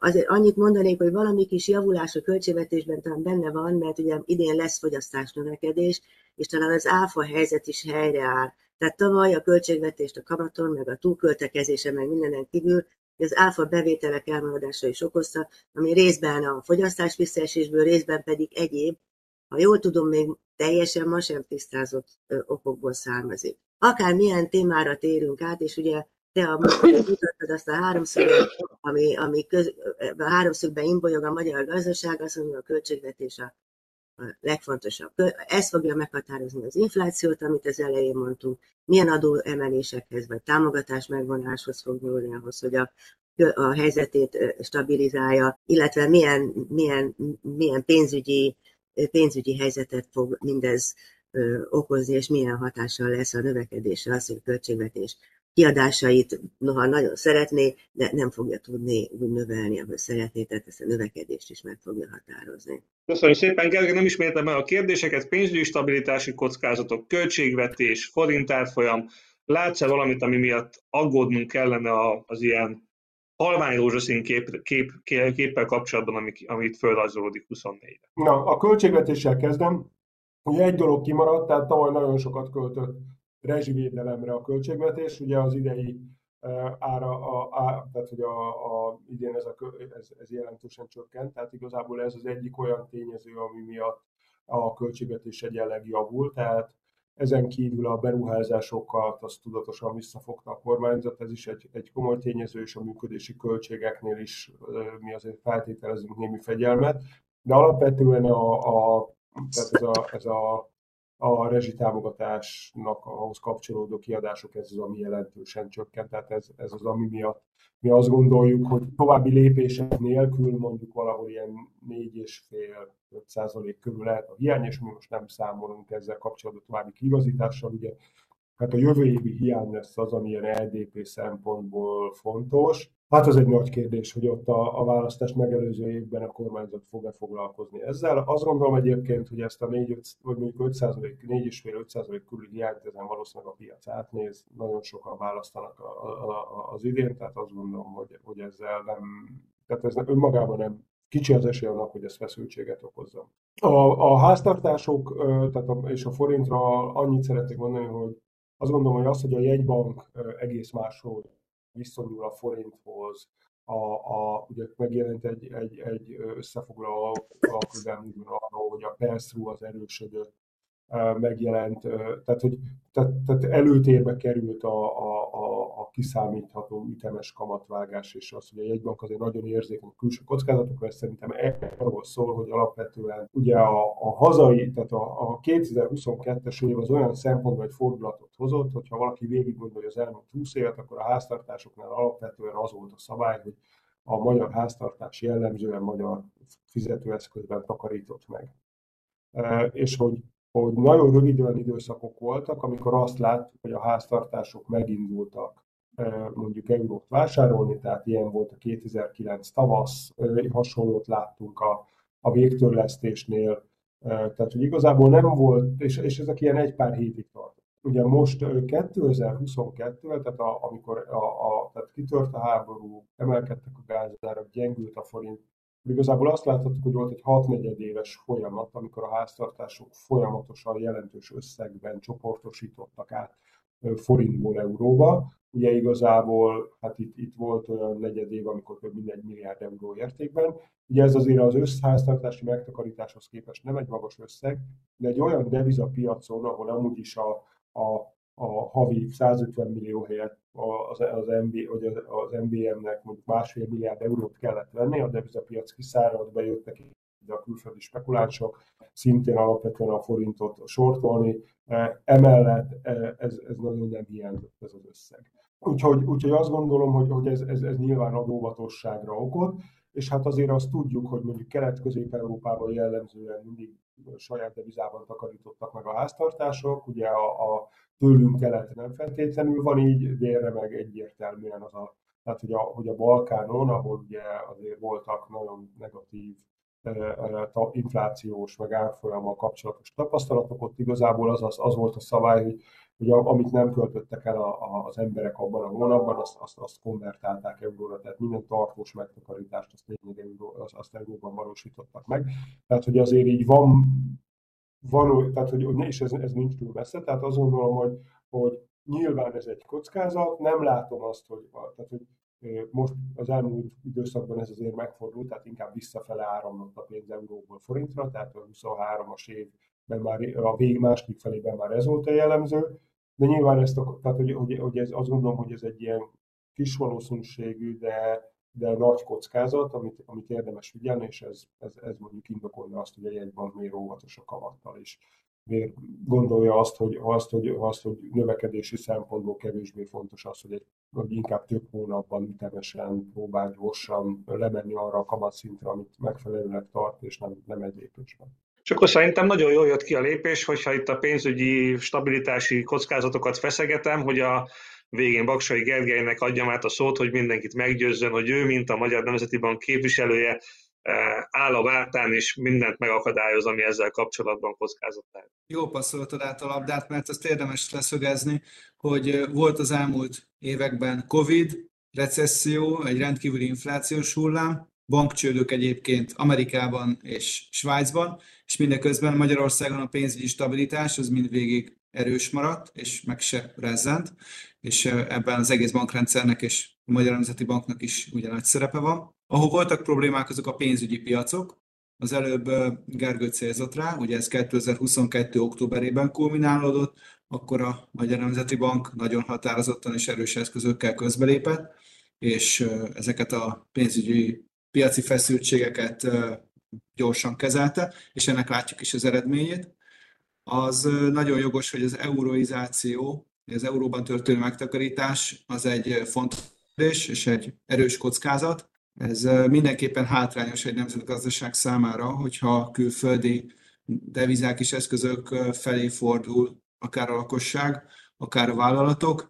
azért annyit mondanék, hogy valami kis javulás a költségvetésben talán benne van, mert ugye idén lesz fogyasztásnövekedés, és talán az áfa helyzet is helyreáll. Tehát tavaly a költségvetést a kamaton, meg a túlköltekezése, meg mindenen kívül, az áfa bevételek elmaradása is okozta, ami részben a fogyasztás visszaesésből, részben pedig egyéb, ha jól tudom, még teljesen ma sem tisztázott okokból származik. Akármilyen témára térünk át, és ugye te mutattad azt a háromszöget, ami a háromszögben imbolyog a magyar gazdaság, azt mondja, a költségvetés a legfontosabb. Ez fogja meghatározni az inflációt, amit az elején mondtunk, milyen adóemelésekhez vagy támogatás megvonáshoz fog nyúlni ahhoz, hogy a helyzetét stabilizálja, illetve milyen pénzügyi helyzetet fog mindez okozni, és milyen hatással lesz a növekedésre az, hogy a költségvetés kiadásait, noha nagyon szeretné, de nem fogja tudni úgy növelni, ahogy szeretné, tehát ezt a növekedést is meg fogja határozni. Köszönjük szépen, Gergely, nem ismétlem el a kérdéseket, pénzügyi stabilitási kockázatok, költségvetés, forint árfolyam, látsz-e valamit, ami miatt aggódnunk kellene az ilyen halvány rózsaszín képpel kapcsolatban, amit fölrajzolódik 24-re. Na, a költségvetéssel kezdem. Ugye egy dolog kimaradt, tehát tavaly nagyon sokat költött rezsivédelemre a költségvetés, ugye az idei tehát hogy idén ez jelentősen csökkent, tehát igazából ez az egyik olyan tényező, ami miatt a költségvetés egyenleg javul, tehát ezen kívül a beruházásokat azt tudatosan visszafogta a kormányzat, ez is egy komoly tényező, és a működési költségeknél is mi azért feltételezünk némi fegyelmet, de alapvetően a rezsitámogatásnak ahhoz kapcsolódó kiadások, ez az, ami jelentősen csökkent, tehát ez az, ami miatt mi azt gondoljuk, hogy további lépések nélkül mondjuk valahol ilyen 4,5-5% körül lehet a hiány, és mi most nem számolunk ezzel kapcsolatban további kiigazítással, ugye, hát a jövő évi hiány lesz az, ami ilyen LDP szempontból fontos. Hát az egy nagy kérdés, hogy ott a választás megelőző évben a kormányzat fog-e foglalkozni ezzel. Azt gondolom egyébként, hogy ezt a 4,5-5% körüli hiányt ezen valószínűleg a piac átnéz. Nagyon sokan választanak az idén, tehát azt gondolom, hogy ezzel nem, tehát ez önmagában nem kicsi az esély annak, hogy ez feszültséget okozzon. A háztartások tehát és a forintra annyit szeretnék mondani, hogy azt gondolom, hogy az, hogy a jegybank egész másról viszonyul a forinthoz, ugye megjelent egy összefoglaló a közelmúltban arról, hogy a pass-through az erősödött, megjelent, tehát előtérbe került a kiszámítható ütemes kamatvágás, és az, hogy a jegybank azért nagyon érzékeny külső kockázatokra, és szerintem arról szól, hogy alapvetően ugye a hazai, tehát a 2022-es év az olyan szempontból egy fordulatot hozott, hogyha valaki végig gondolja az elmúlt 20 évet, akkor a háztartásoknál alapvetően az volt a szabály, hogy a magyar háztartás jellemzően magyar fizetőeszközben takarított meg. És hogy nagyon rövid olyan időszakok voltak, amikor azt láttuk, hogy a háztartások megindultak mondjuk eurót vásárolni, tehát ilyen volt a 2009 tavasz, hasonlót láttunk a végtörlesztésnél, tehát hogy igazából nem volt, és ezek ilyen egy pár hétig tartott. Ugye most 2022-ben, tehát amikor tehát kitört a háború, emelkedtek a gázárak, gyengült a forint, igazából azt láthattuk, hogy volt egy 6-4 éves folyamat, amikor a háztartások folyamatosan jelentős összegben csoportosítottak át forintból euróba. Ugye igazából, hát itt volt olyan 4 év, amikor több mint 1 milliárd euró értékben. Ugye ez azért az összháztartási megtakarításhoz képest nem egy magas összeg, de egy olyan devizapiacon, ahol amúgy is a havi 150 millió helyett az MBM-nek mondjuk 1,5 milliárd eurót kellett venni, a devizapiac kiszáradt, bejöttek ide a külföldi spekulánsok, szintén alapvetően a forintot sortolni, emellett ez nagyon nem hiányzott ez az összeg. Úgyhogy azt gondolom, hogy ez nyilván ad óvatosságra okot, és hát azért azt tudjuk, hogy mondjuk Kelet-Közép-Európában jellemzően mindig saját devizában takarítottak meg a háztartások, ugye a tőlünk kelet nem feltétlenül van így, délre meg egyértelműen tehát hogy a Balkánon, ahol ugye azért voltak nagyon negatív inflációs meg árfolyammal kapcsolatos tapasztalatok, ott igazából az volt a szabály, hogy amit nem költöttek el az emberek abban a hónapban, azt konvertálták euróra, tehát minden tartós megtakarítást azt euróban valósítottak meg. Tehát, hogy azért így van tehát, hogy, és ez nincs túl messze, tehát azt gondolom, hogy nyilván ez egy kockázat, nem látom azt, hogy most az elmúlt időszakban ez azért megfordult, tehát inkább visszafele áramlott a pénz euróból forintra, tehát a 23-as évben már a vég második felében már ez volt a jellemző, de nyilván tehát hogy ez, azt gondolom, hogy ez egy ilyen kis valószínűségű, de nagy kockázat, amit érdemes figyelni, és ez mondjuk indokolja azt, hogy a jegybank miért óvatos a kamattal is. Miért gondolja azt, hogy növekedési szempontból kevésbé fontos az, hogy inkább több hónapban ütemesen próbál gyorsan lemenni arra a kamatszintre, amit megfelelőnek tart, és nem egy lépésben. És akkor szerintem nagyon jól jött ki a lépés, hogyha itt a pénzügyi stabilitási kockázatokat feszegetem, hogy a végén Baksay Gergelynek adjam át a szót, hogy mindenkit meggyőzzön, hogy ő, mint a Magyar Nemzeti Bank képviselője, áll a váltán, és mindent megakadályoz, ami ezzel kapcsolatban kockázatát. Jó passzoltad át a labdát, mert azt érdemes leszögezni, hogy volt az elmúlt években Covid, recesszió, egy rendkívüli inflációs hullám, bankcsődök egyébként Amerikában és Svájcban, és mindeközben Magyarországon a pénzügyi stabilitás az mindvégig erős maradt, és meg se rezzent, és ebben az egész bankrendszernek és a Magyar Nemzeti Banknak is ugyanagy szerepe van. Ahol voltak problémák, azok a pénzügyi piacok. Az előbb Gergő célzott rá, ugye ez 2022. októberében kulminálódott, akkor a Magyar Nemzeti Bank nagyon határozottan és erős eszközökkel közbelépett, és ezeket a pénzügyi piaci feszültségeket gyorsan kezelte, és ennek látjuk is az eredményét. Az nagyon jogos, hogy az euroizáció, az euróban történő megtakarítás az egy fontos kérdés és egy erős kockázat. Ez mindenképpen hátrányos egy nemzetgazdaság számára, hogyha külföldi devizák és eszközök felé fordul akár a lakosság, akár a vállalatok.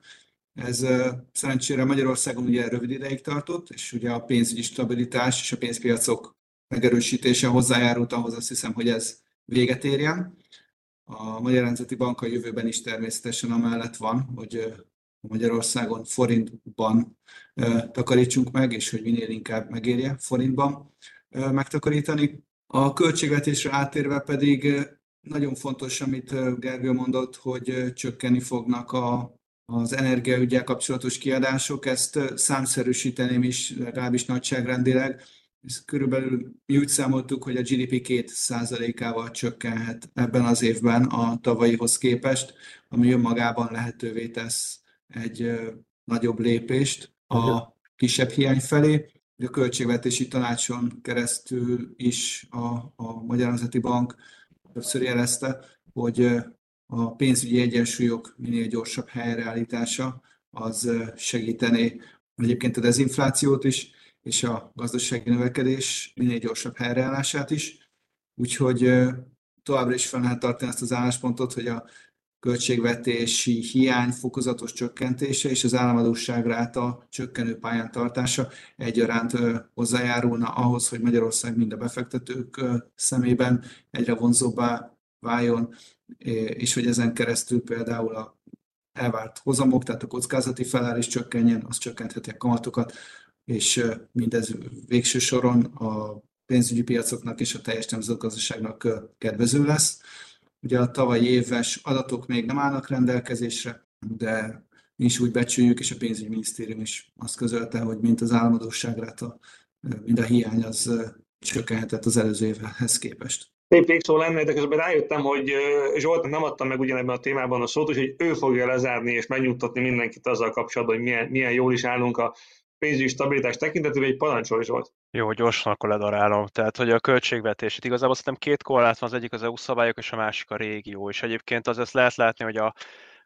Ez szerencsére Magyarországon ugye rövid ideig tartott, és ugye a pénzügyi stabilitás és a pénzpiacok megerősítése hozzájárult ahhoz, azt hiszem, hogy ez véget érjen. A Magyar Nemzeti Bank a jövőben is természetesen amellett van, hogy Magyarországon forintban takarítsunk meg, és hogy minél inkább megérje forintban megtakarítani. A költségvetésre átérve pedig nagyon fontos, amit Gergő mondott, hogy csökkenni fognak az energiaüggyel kapcsolatos kiadások. Ezt számszerűsíteném is, legalábbis nagyságrendileg. Ezt körülbelül mi úgy számoltuk, hogy a GDP 2%-ával csökkenhet ebben az évben a tavalyihoz képest, ami önmagában lehetővé tesz egy nagyobb lépést a kisebb hiány felé. A Költségvetési Tanácson keresztül is a Magyar Nemzeti Bank többször jelezte, hogy a pénzügyi egyensúlyok minél gyorsabb helyreállítása az segítené egyébként a dezinflációt is, és a gazdasági növekedés minél gyorsabb helyreállását is. Úgyhogy továbbra is fel lehet tartani ezt az álláspontot, hogy a költségvetési hiány fokozatos csökkentése és az államadósság ráta csökkenő pályán tartása egyaránt hozzájárulna ahhoz, hogy Magyarország mind a befektetők szemében egyre vonzóbbá váljon, és hogy ezen keresztül például a elvárt hozamok, tehát a kockázati felállás csökkenjen, az csökkentheti a kamatokat, és mindez végső soron a pénzügyi piacoknak és a teljes nemzetgazdaságnak kedvező lesz. Ugye a tavalyi éves adatok még nem állnak rendelkezésre, de mi is úgy becsüljük, és a pénzügyminisztérium is azt közölte, hogy mint az államadósságráta, mind a hiány az csökkenhetett az előző évhez képest. Szép végszó lenne, de közben rájöttem, hogy Zsoltnak nem adtam meg ugyanebben a témában a szót, úgyhogy ő fogja lezárni és megnyugtatni mindenkit azzal kapcsolatban, hogy milyen jól is állunk a pénzügyi stabilitás tekintetében, egy parancsolj Zsolt. Jó, gyorsan akkor ledarálom. Tehát, hogy a költségvetés. Itt igazából szerintem két korlát van, az egyik az EU szabályok, és a másik a régió. És egyébként az ezt lehet látni, hogy a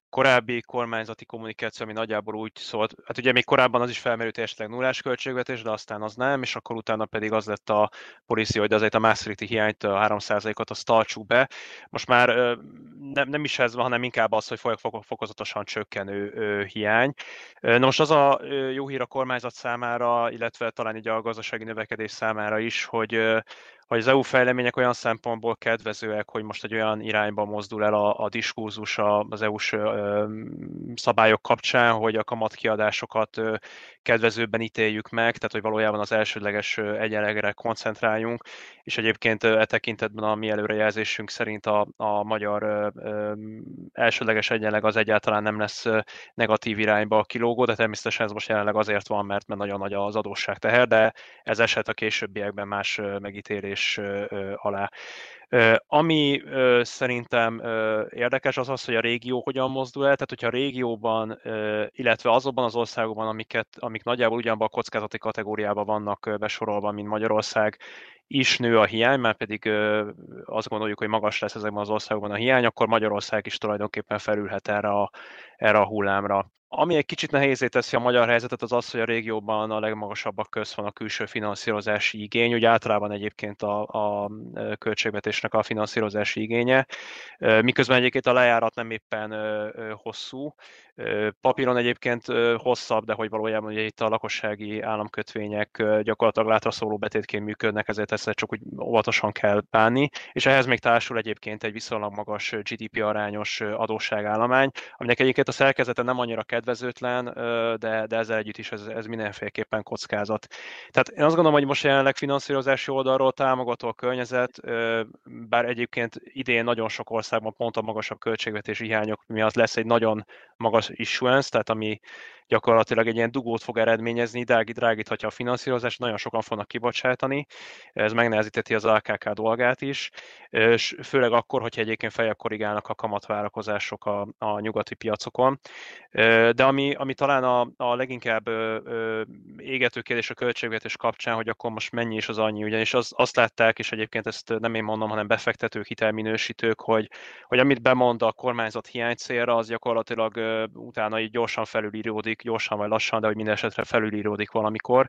korábbi kormányzati kommunikáció, ami nagyjából úgy szólt, hát ugye még korábban az is felmerült esetleg nullás költségvetés, de aztán az nem, és akkor utána pedig az lett a policy, hogy azért a Maastrichti hiányt, a 3%-ot azt tartsuk be. Most már nem is ez van, hanem inkább az, hogy fokozatosan csökkenő hiány. Na most az a jó hír a kormányzat számára, illetve talán így a gazdasági növekedés számára is, hogy az EU fejlemények olyan szempontból kedvezőek, hogy most egy olyan irányba mozdul el a diskurzus az EU-s szabályok kapcsán, hogy a kamatkiadásokat kedvezőbben ítéljük meg, tehát hogy valójában az elsődleges egyenlegre koncentráljunk, és egyébként e tekintetben a mi előrejelzésünk szerint a magyar elsődleges egyenleg az egyáltalán nem lesz negatív irányba kilógó, de természetesen ez most jelenleg azért van, mert nagyon nagy az adósság teher, de ez eset a későbbiekben más megítélés alá. Ami szerintem érdekes az, hogy a régió hogyan mozdul el, tehát hogyha a régióban, illetve azokban az országokban, amik nagyjából ugyanabban a kockázati kategóriában vannak besorolva, mint Magyarország, is nő a hiány, már pedig azt gondoljuk, hogy magas lesz ezekben az országokban a hiány, akkor Magyarország is tulajdonképpen felülhet erre a hullámra. Ami egy kicsit nehézzé teszi a magyar helyzetet, az az, hogy a régióban a legmagasabbak közt van a külső finanszírozási igény, úgy általában egyébként a költségvetésnek a finanszírozási igénye, miközben egyébként a lejárat nem éppen hosszú. Papíron egyébként hosszabb, de hogy valójában ugye itt a lakossági államkötvények gyakorlatilag látraszóló betétként működnek, ezért ezt csak úgy óvatosan kell bánni, és ehhez még társul egyébként egy viszonylag magas GDP arányos adósságállomány, aminek egyébként a szerkezete nem annyira kedvező, kedvezőtlen, de ezzel együtt is ez mindenféleképpen kockázat. Tehát én azt gondolom, hogy most jelenleg finanszírozási oldalról támogató a környezet, bár egyébként idén nagyon sok országban pont a magasabb költségvetési hiányok miatt lesz egy nagyon magas issuance, tehát ami gyakorlatilag egy ilyen dugót fog eredményezni, drágíthatja a finanszírozást, nagyon sokan fognak kibocsátani, ez megnehezíteti az AKK dolgát is, és főleg akkor, hogyha egyébként feljebb korrigálnak a kamatvárakozások a nyugati piacokon. De ami talán a leginkább égető kérdés a költségvetés kapcsán, hogy akkor most mennyi is az annyi, ugyanis azt látták, és egyébként ezt nem én mondom, hanem befektetők, hitelminősítők, hogy amit bemond a kormányzat hiánycélra, az gyakorlatilag utána így gyorsan felülíródik, gyorsan vagy lassan, de hogy minden esetre felülíródik valamikor,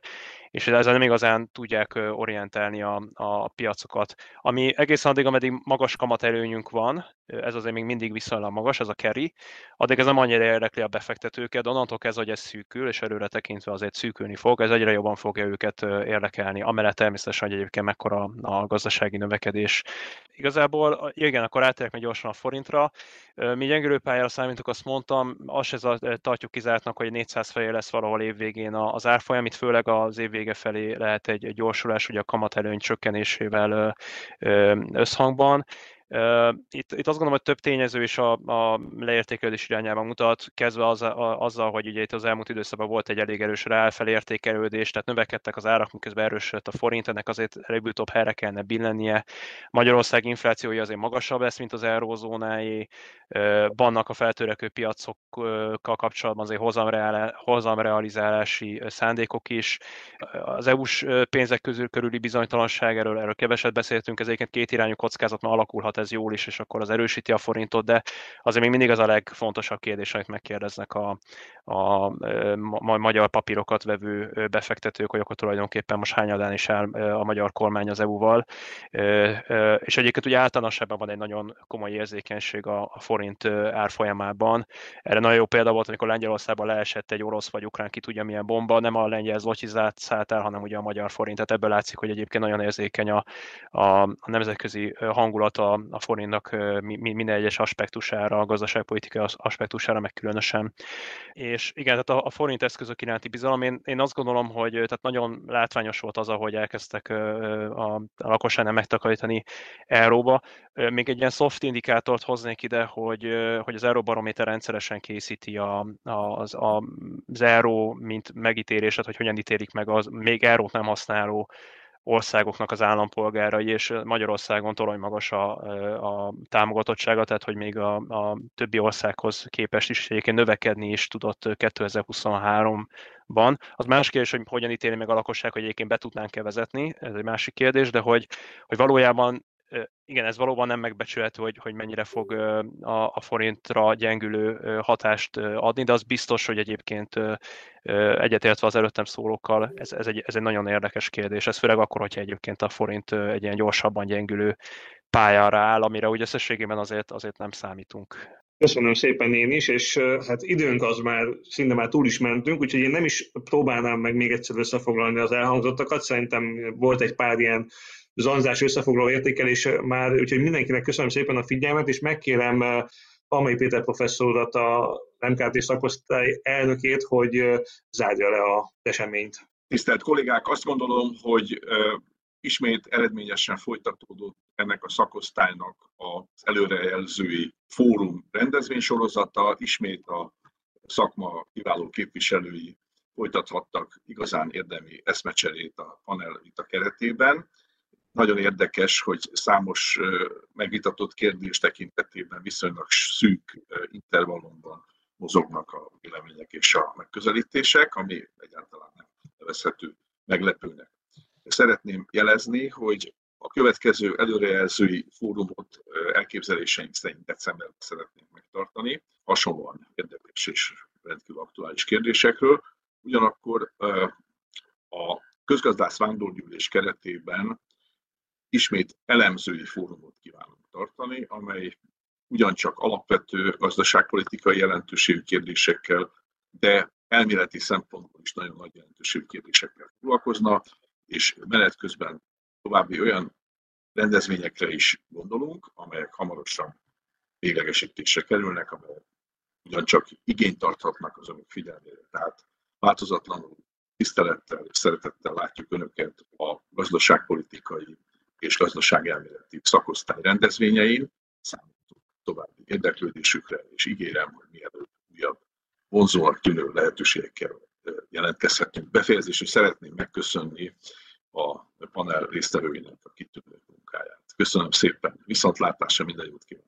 és ezzel nem igazán tudják orientálni a piacokat. Ami egészen addig, ameddig magas kamaterőnyünk van, ez azért még mindig viszonylag magas, ez a carry, addig ez nem annyira érdekli a befektetőket, de onnantól kezdve, hogy ez szűkül, és előre tekintve azért szűkülni fog, ez egyre jobban fogja őket érdekelni, amellett természetesen, hogy egyébként mekkora a gazdasági növekedés. Igazából, igen, akkor átérek meg gyorsan a forintra. Mi gyengülő pályára számítunk, azt mondtam, azt sem tartjuk kizártnak, hogy 400 felé lesz valahol évvégén az árfolyam, itt főleg az évvége felé lehet egy gyorsulás, ugye a kamatelőny csökkenésével összhangban. Itt azt gondolom, hogy több tényező is a leértékelődés irányában mutat, kezdve azzal, hogy ugye itt az elmúlt időszakban volt egy elég erős reálfelértékelődés, tehát növekedtek az árak, miközben erősödött a forint, ennek azért előbb-utóbb helyre kellene billennie. Magyarország inflációja azért magasabb lesz, mint az eurózónáé, vannak a feltörekvő piacokkal kapcsolatban azért hozamrealizálási szándékok is. Az EU-s pénzek körüli bizonytalanság, erről keveset beszéltünk, ez egyébként kétirányú kockázat, már alakulhat ez jól is, és akkor az erősíti a forintot, de azért még mindig az a legfontosabb kérdés, amit megkérdeznek a magyar papírokat vevő befektetők, hogy akkor tulajdonképpen most hányadán is áll a magyar kormány az EU-val. És egyébként ugye általánosában van egy nagyon komoly érzékenység a forint árfolyamában. Erre nagyon jó példa volt, amikor Lengyelországban leesett egy orosz vagy ukrán, ki tudja milyen bomba, nem a lengyel zlotyizát szállt el, hanem ugye a magyar forint. Tehát ebből látszik, hogy egyébként nagyon érzékeny a nemzetközi hangulata a forintnak minden egyes aspektusára, a gazdaságpolitikai aspektusára meg különösen. És igen, tehát a forint eszközök iránti bizalom, én azt gondolom, hogy tehát nagyon látványos volt az, ahogy elkezdtek a lakosságnál megtakarítani euróba. Még egy ilyen soft indikátort hoznék ide, hogy az Euróbarométer rendszeresen készíti az euró, mint megítéléset, hogy hogyan ítélik meg az még eurót nem használó országoknak az állampolgárai, és Magyarországon torony magas a támogatottsága, tehát hogy még a többi országhoz képest is egyébként növekedni is tudott 2023-ban. Az más kérdés, hogy hogyan ítéli meg a lakosság, hogy egyébként be tudnánk-e vezetni, ez egy másik kérdés, de hogy valójában igen, ez valóban nem megbecsülhető, hogy mennyire fog a forintra gyengülő hatást adni, de az biztos, hogy egyébként egyetértve az előttem szólókkal, ez egy nagyon érdekes kérdés. Ez főleg akkor, hogyha egyébként a forint egy ilyen gyorsabban gyengülő pályára áll, amire úgy összességében azért nem számítunk. Köszönöm szépen én is, és hát időnk az már, szinte már túl is mentünk, úgyhogy én nem is próbálnám meg még egyszer összefoglalni az elhangzottakat. Szerintem volt egy pár ilyen zanzás összefoglaló értékelés már, úgyhogy mindenkinek köszönöm szépen a figyelmet, és megkérem Halmai Péter professzorat, a MKT szakosztály elnökét, hogy zárja le az eseményt. Tisztelt kollégák, azt gondolom, hogy ismét eredményesen folytatódott ennek a szakosztálynak az előrejelzői fórum rendezvénysorozata, ismét a szakma kiváló képviselői folytathattak igazán érdemi eszmecserét a panelvita keretében. Nagyon érdekes, hogy számos megvitatott kérdés tekintetében viszonylag szűk intervallumban mozognak a vélemények és a megközelítések, ami egyáltalán nem nevezhető meglepőnek. Szeretném jelezni, hogy a következő előrejelzői fórumot elképzeléseink szerint decemberben szeretnénk megtartani, hasonlóan érdekes és rendkívül aktuális kérdésekről. Ugyanakkor a közgazdász vándorgyűlés keretében ismét elemzői fórumot kívánunk tartani, amely ugyancsak alapvető gazdaságpolitikai jelentőségű kérdésekkel, de elméleti szempontból is nagyon nagy jelentőségű kérdésekkel foglalkozna, és menet közben további olyan rendezvényekre is gondolunk, amelyek hamarosan véglegesítésre kerülnek, amelyek ugyancsak igényt tarthatnak az önök figyelmére. Tehát változatlanul tisztelettel és szeretettel látjuk önöket a gazdaságpolitikai és gazdaságelméleti szakosztály rendezvényein. Számítunk további érdeklődésükre, és ígérem, hogy mielőtt újabb vonzóan tűnő lehetőségekkel jelentkezhetünk. Befejezésül szeretném megköszönni a panel résztvevőinek a kitűnő munkáját. Köszönöm szépen, viszontlátásra, minden jót kívánok!